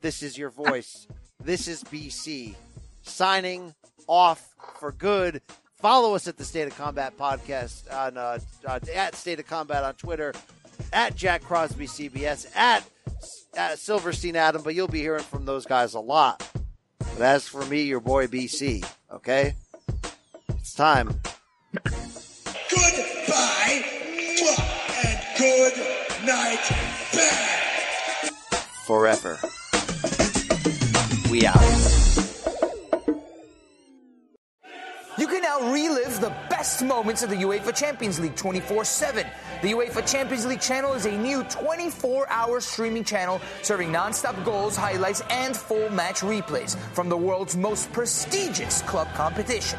This is your voice. This is B C signing off for good. Follow us at the State of Combat podcast on uh, uh, at State of Combat on Twitter, at Jack Crosby C B S, at, at Silverstein Adam. But you'll be hearing from those guys a lot. But as for me, your boy B C. Okay, it's time. Goodbye and good night, bad. Forever. We out. You can now relive the best moments of the UEFA Champions League twenty-four seven. The UEFA Champions League channel is a new twenty-four hour streaming channel serving non-stop goals, highlights, and full match replays from the world's most prestigious club competition.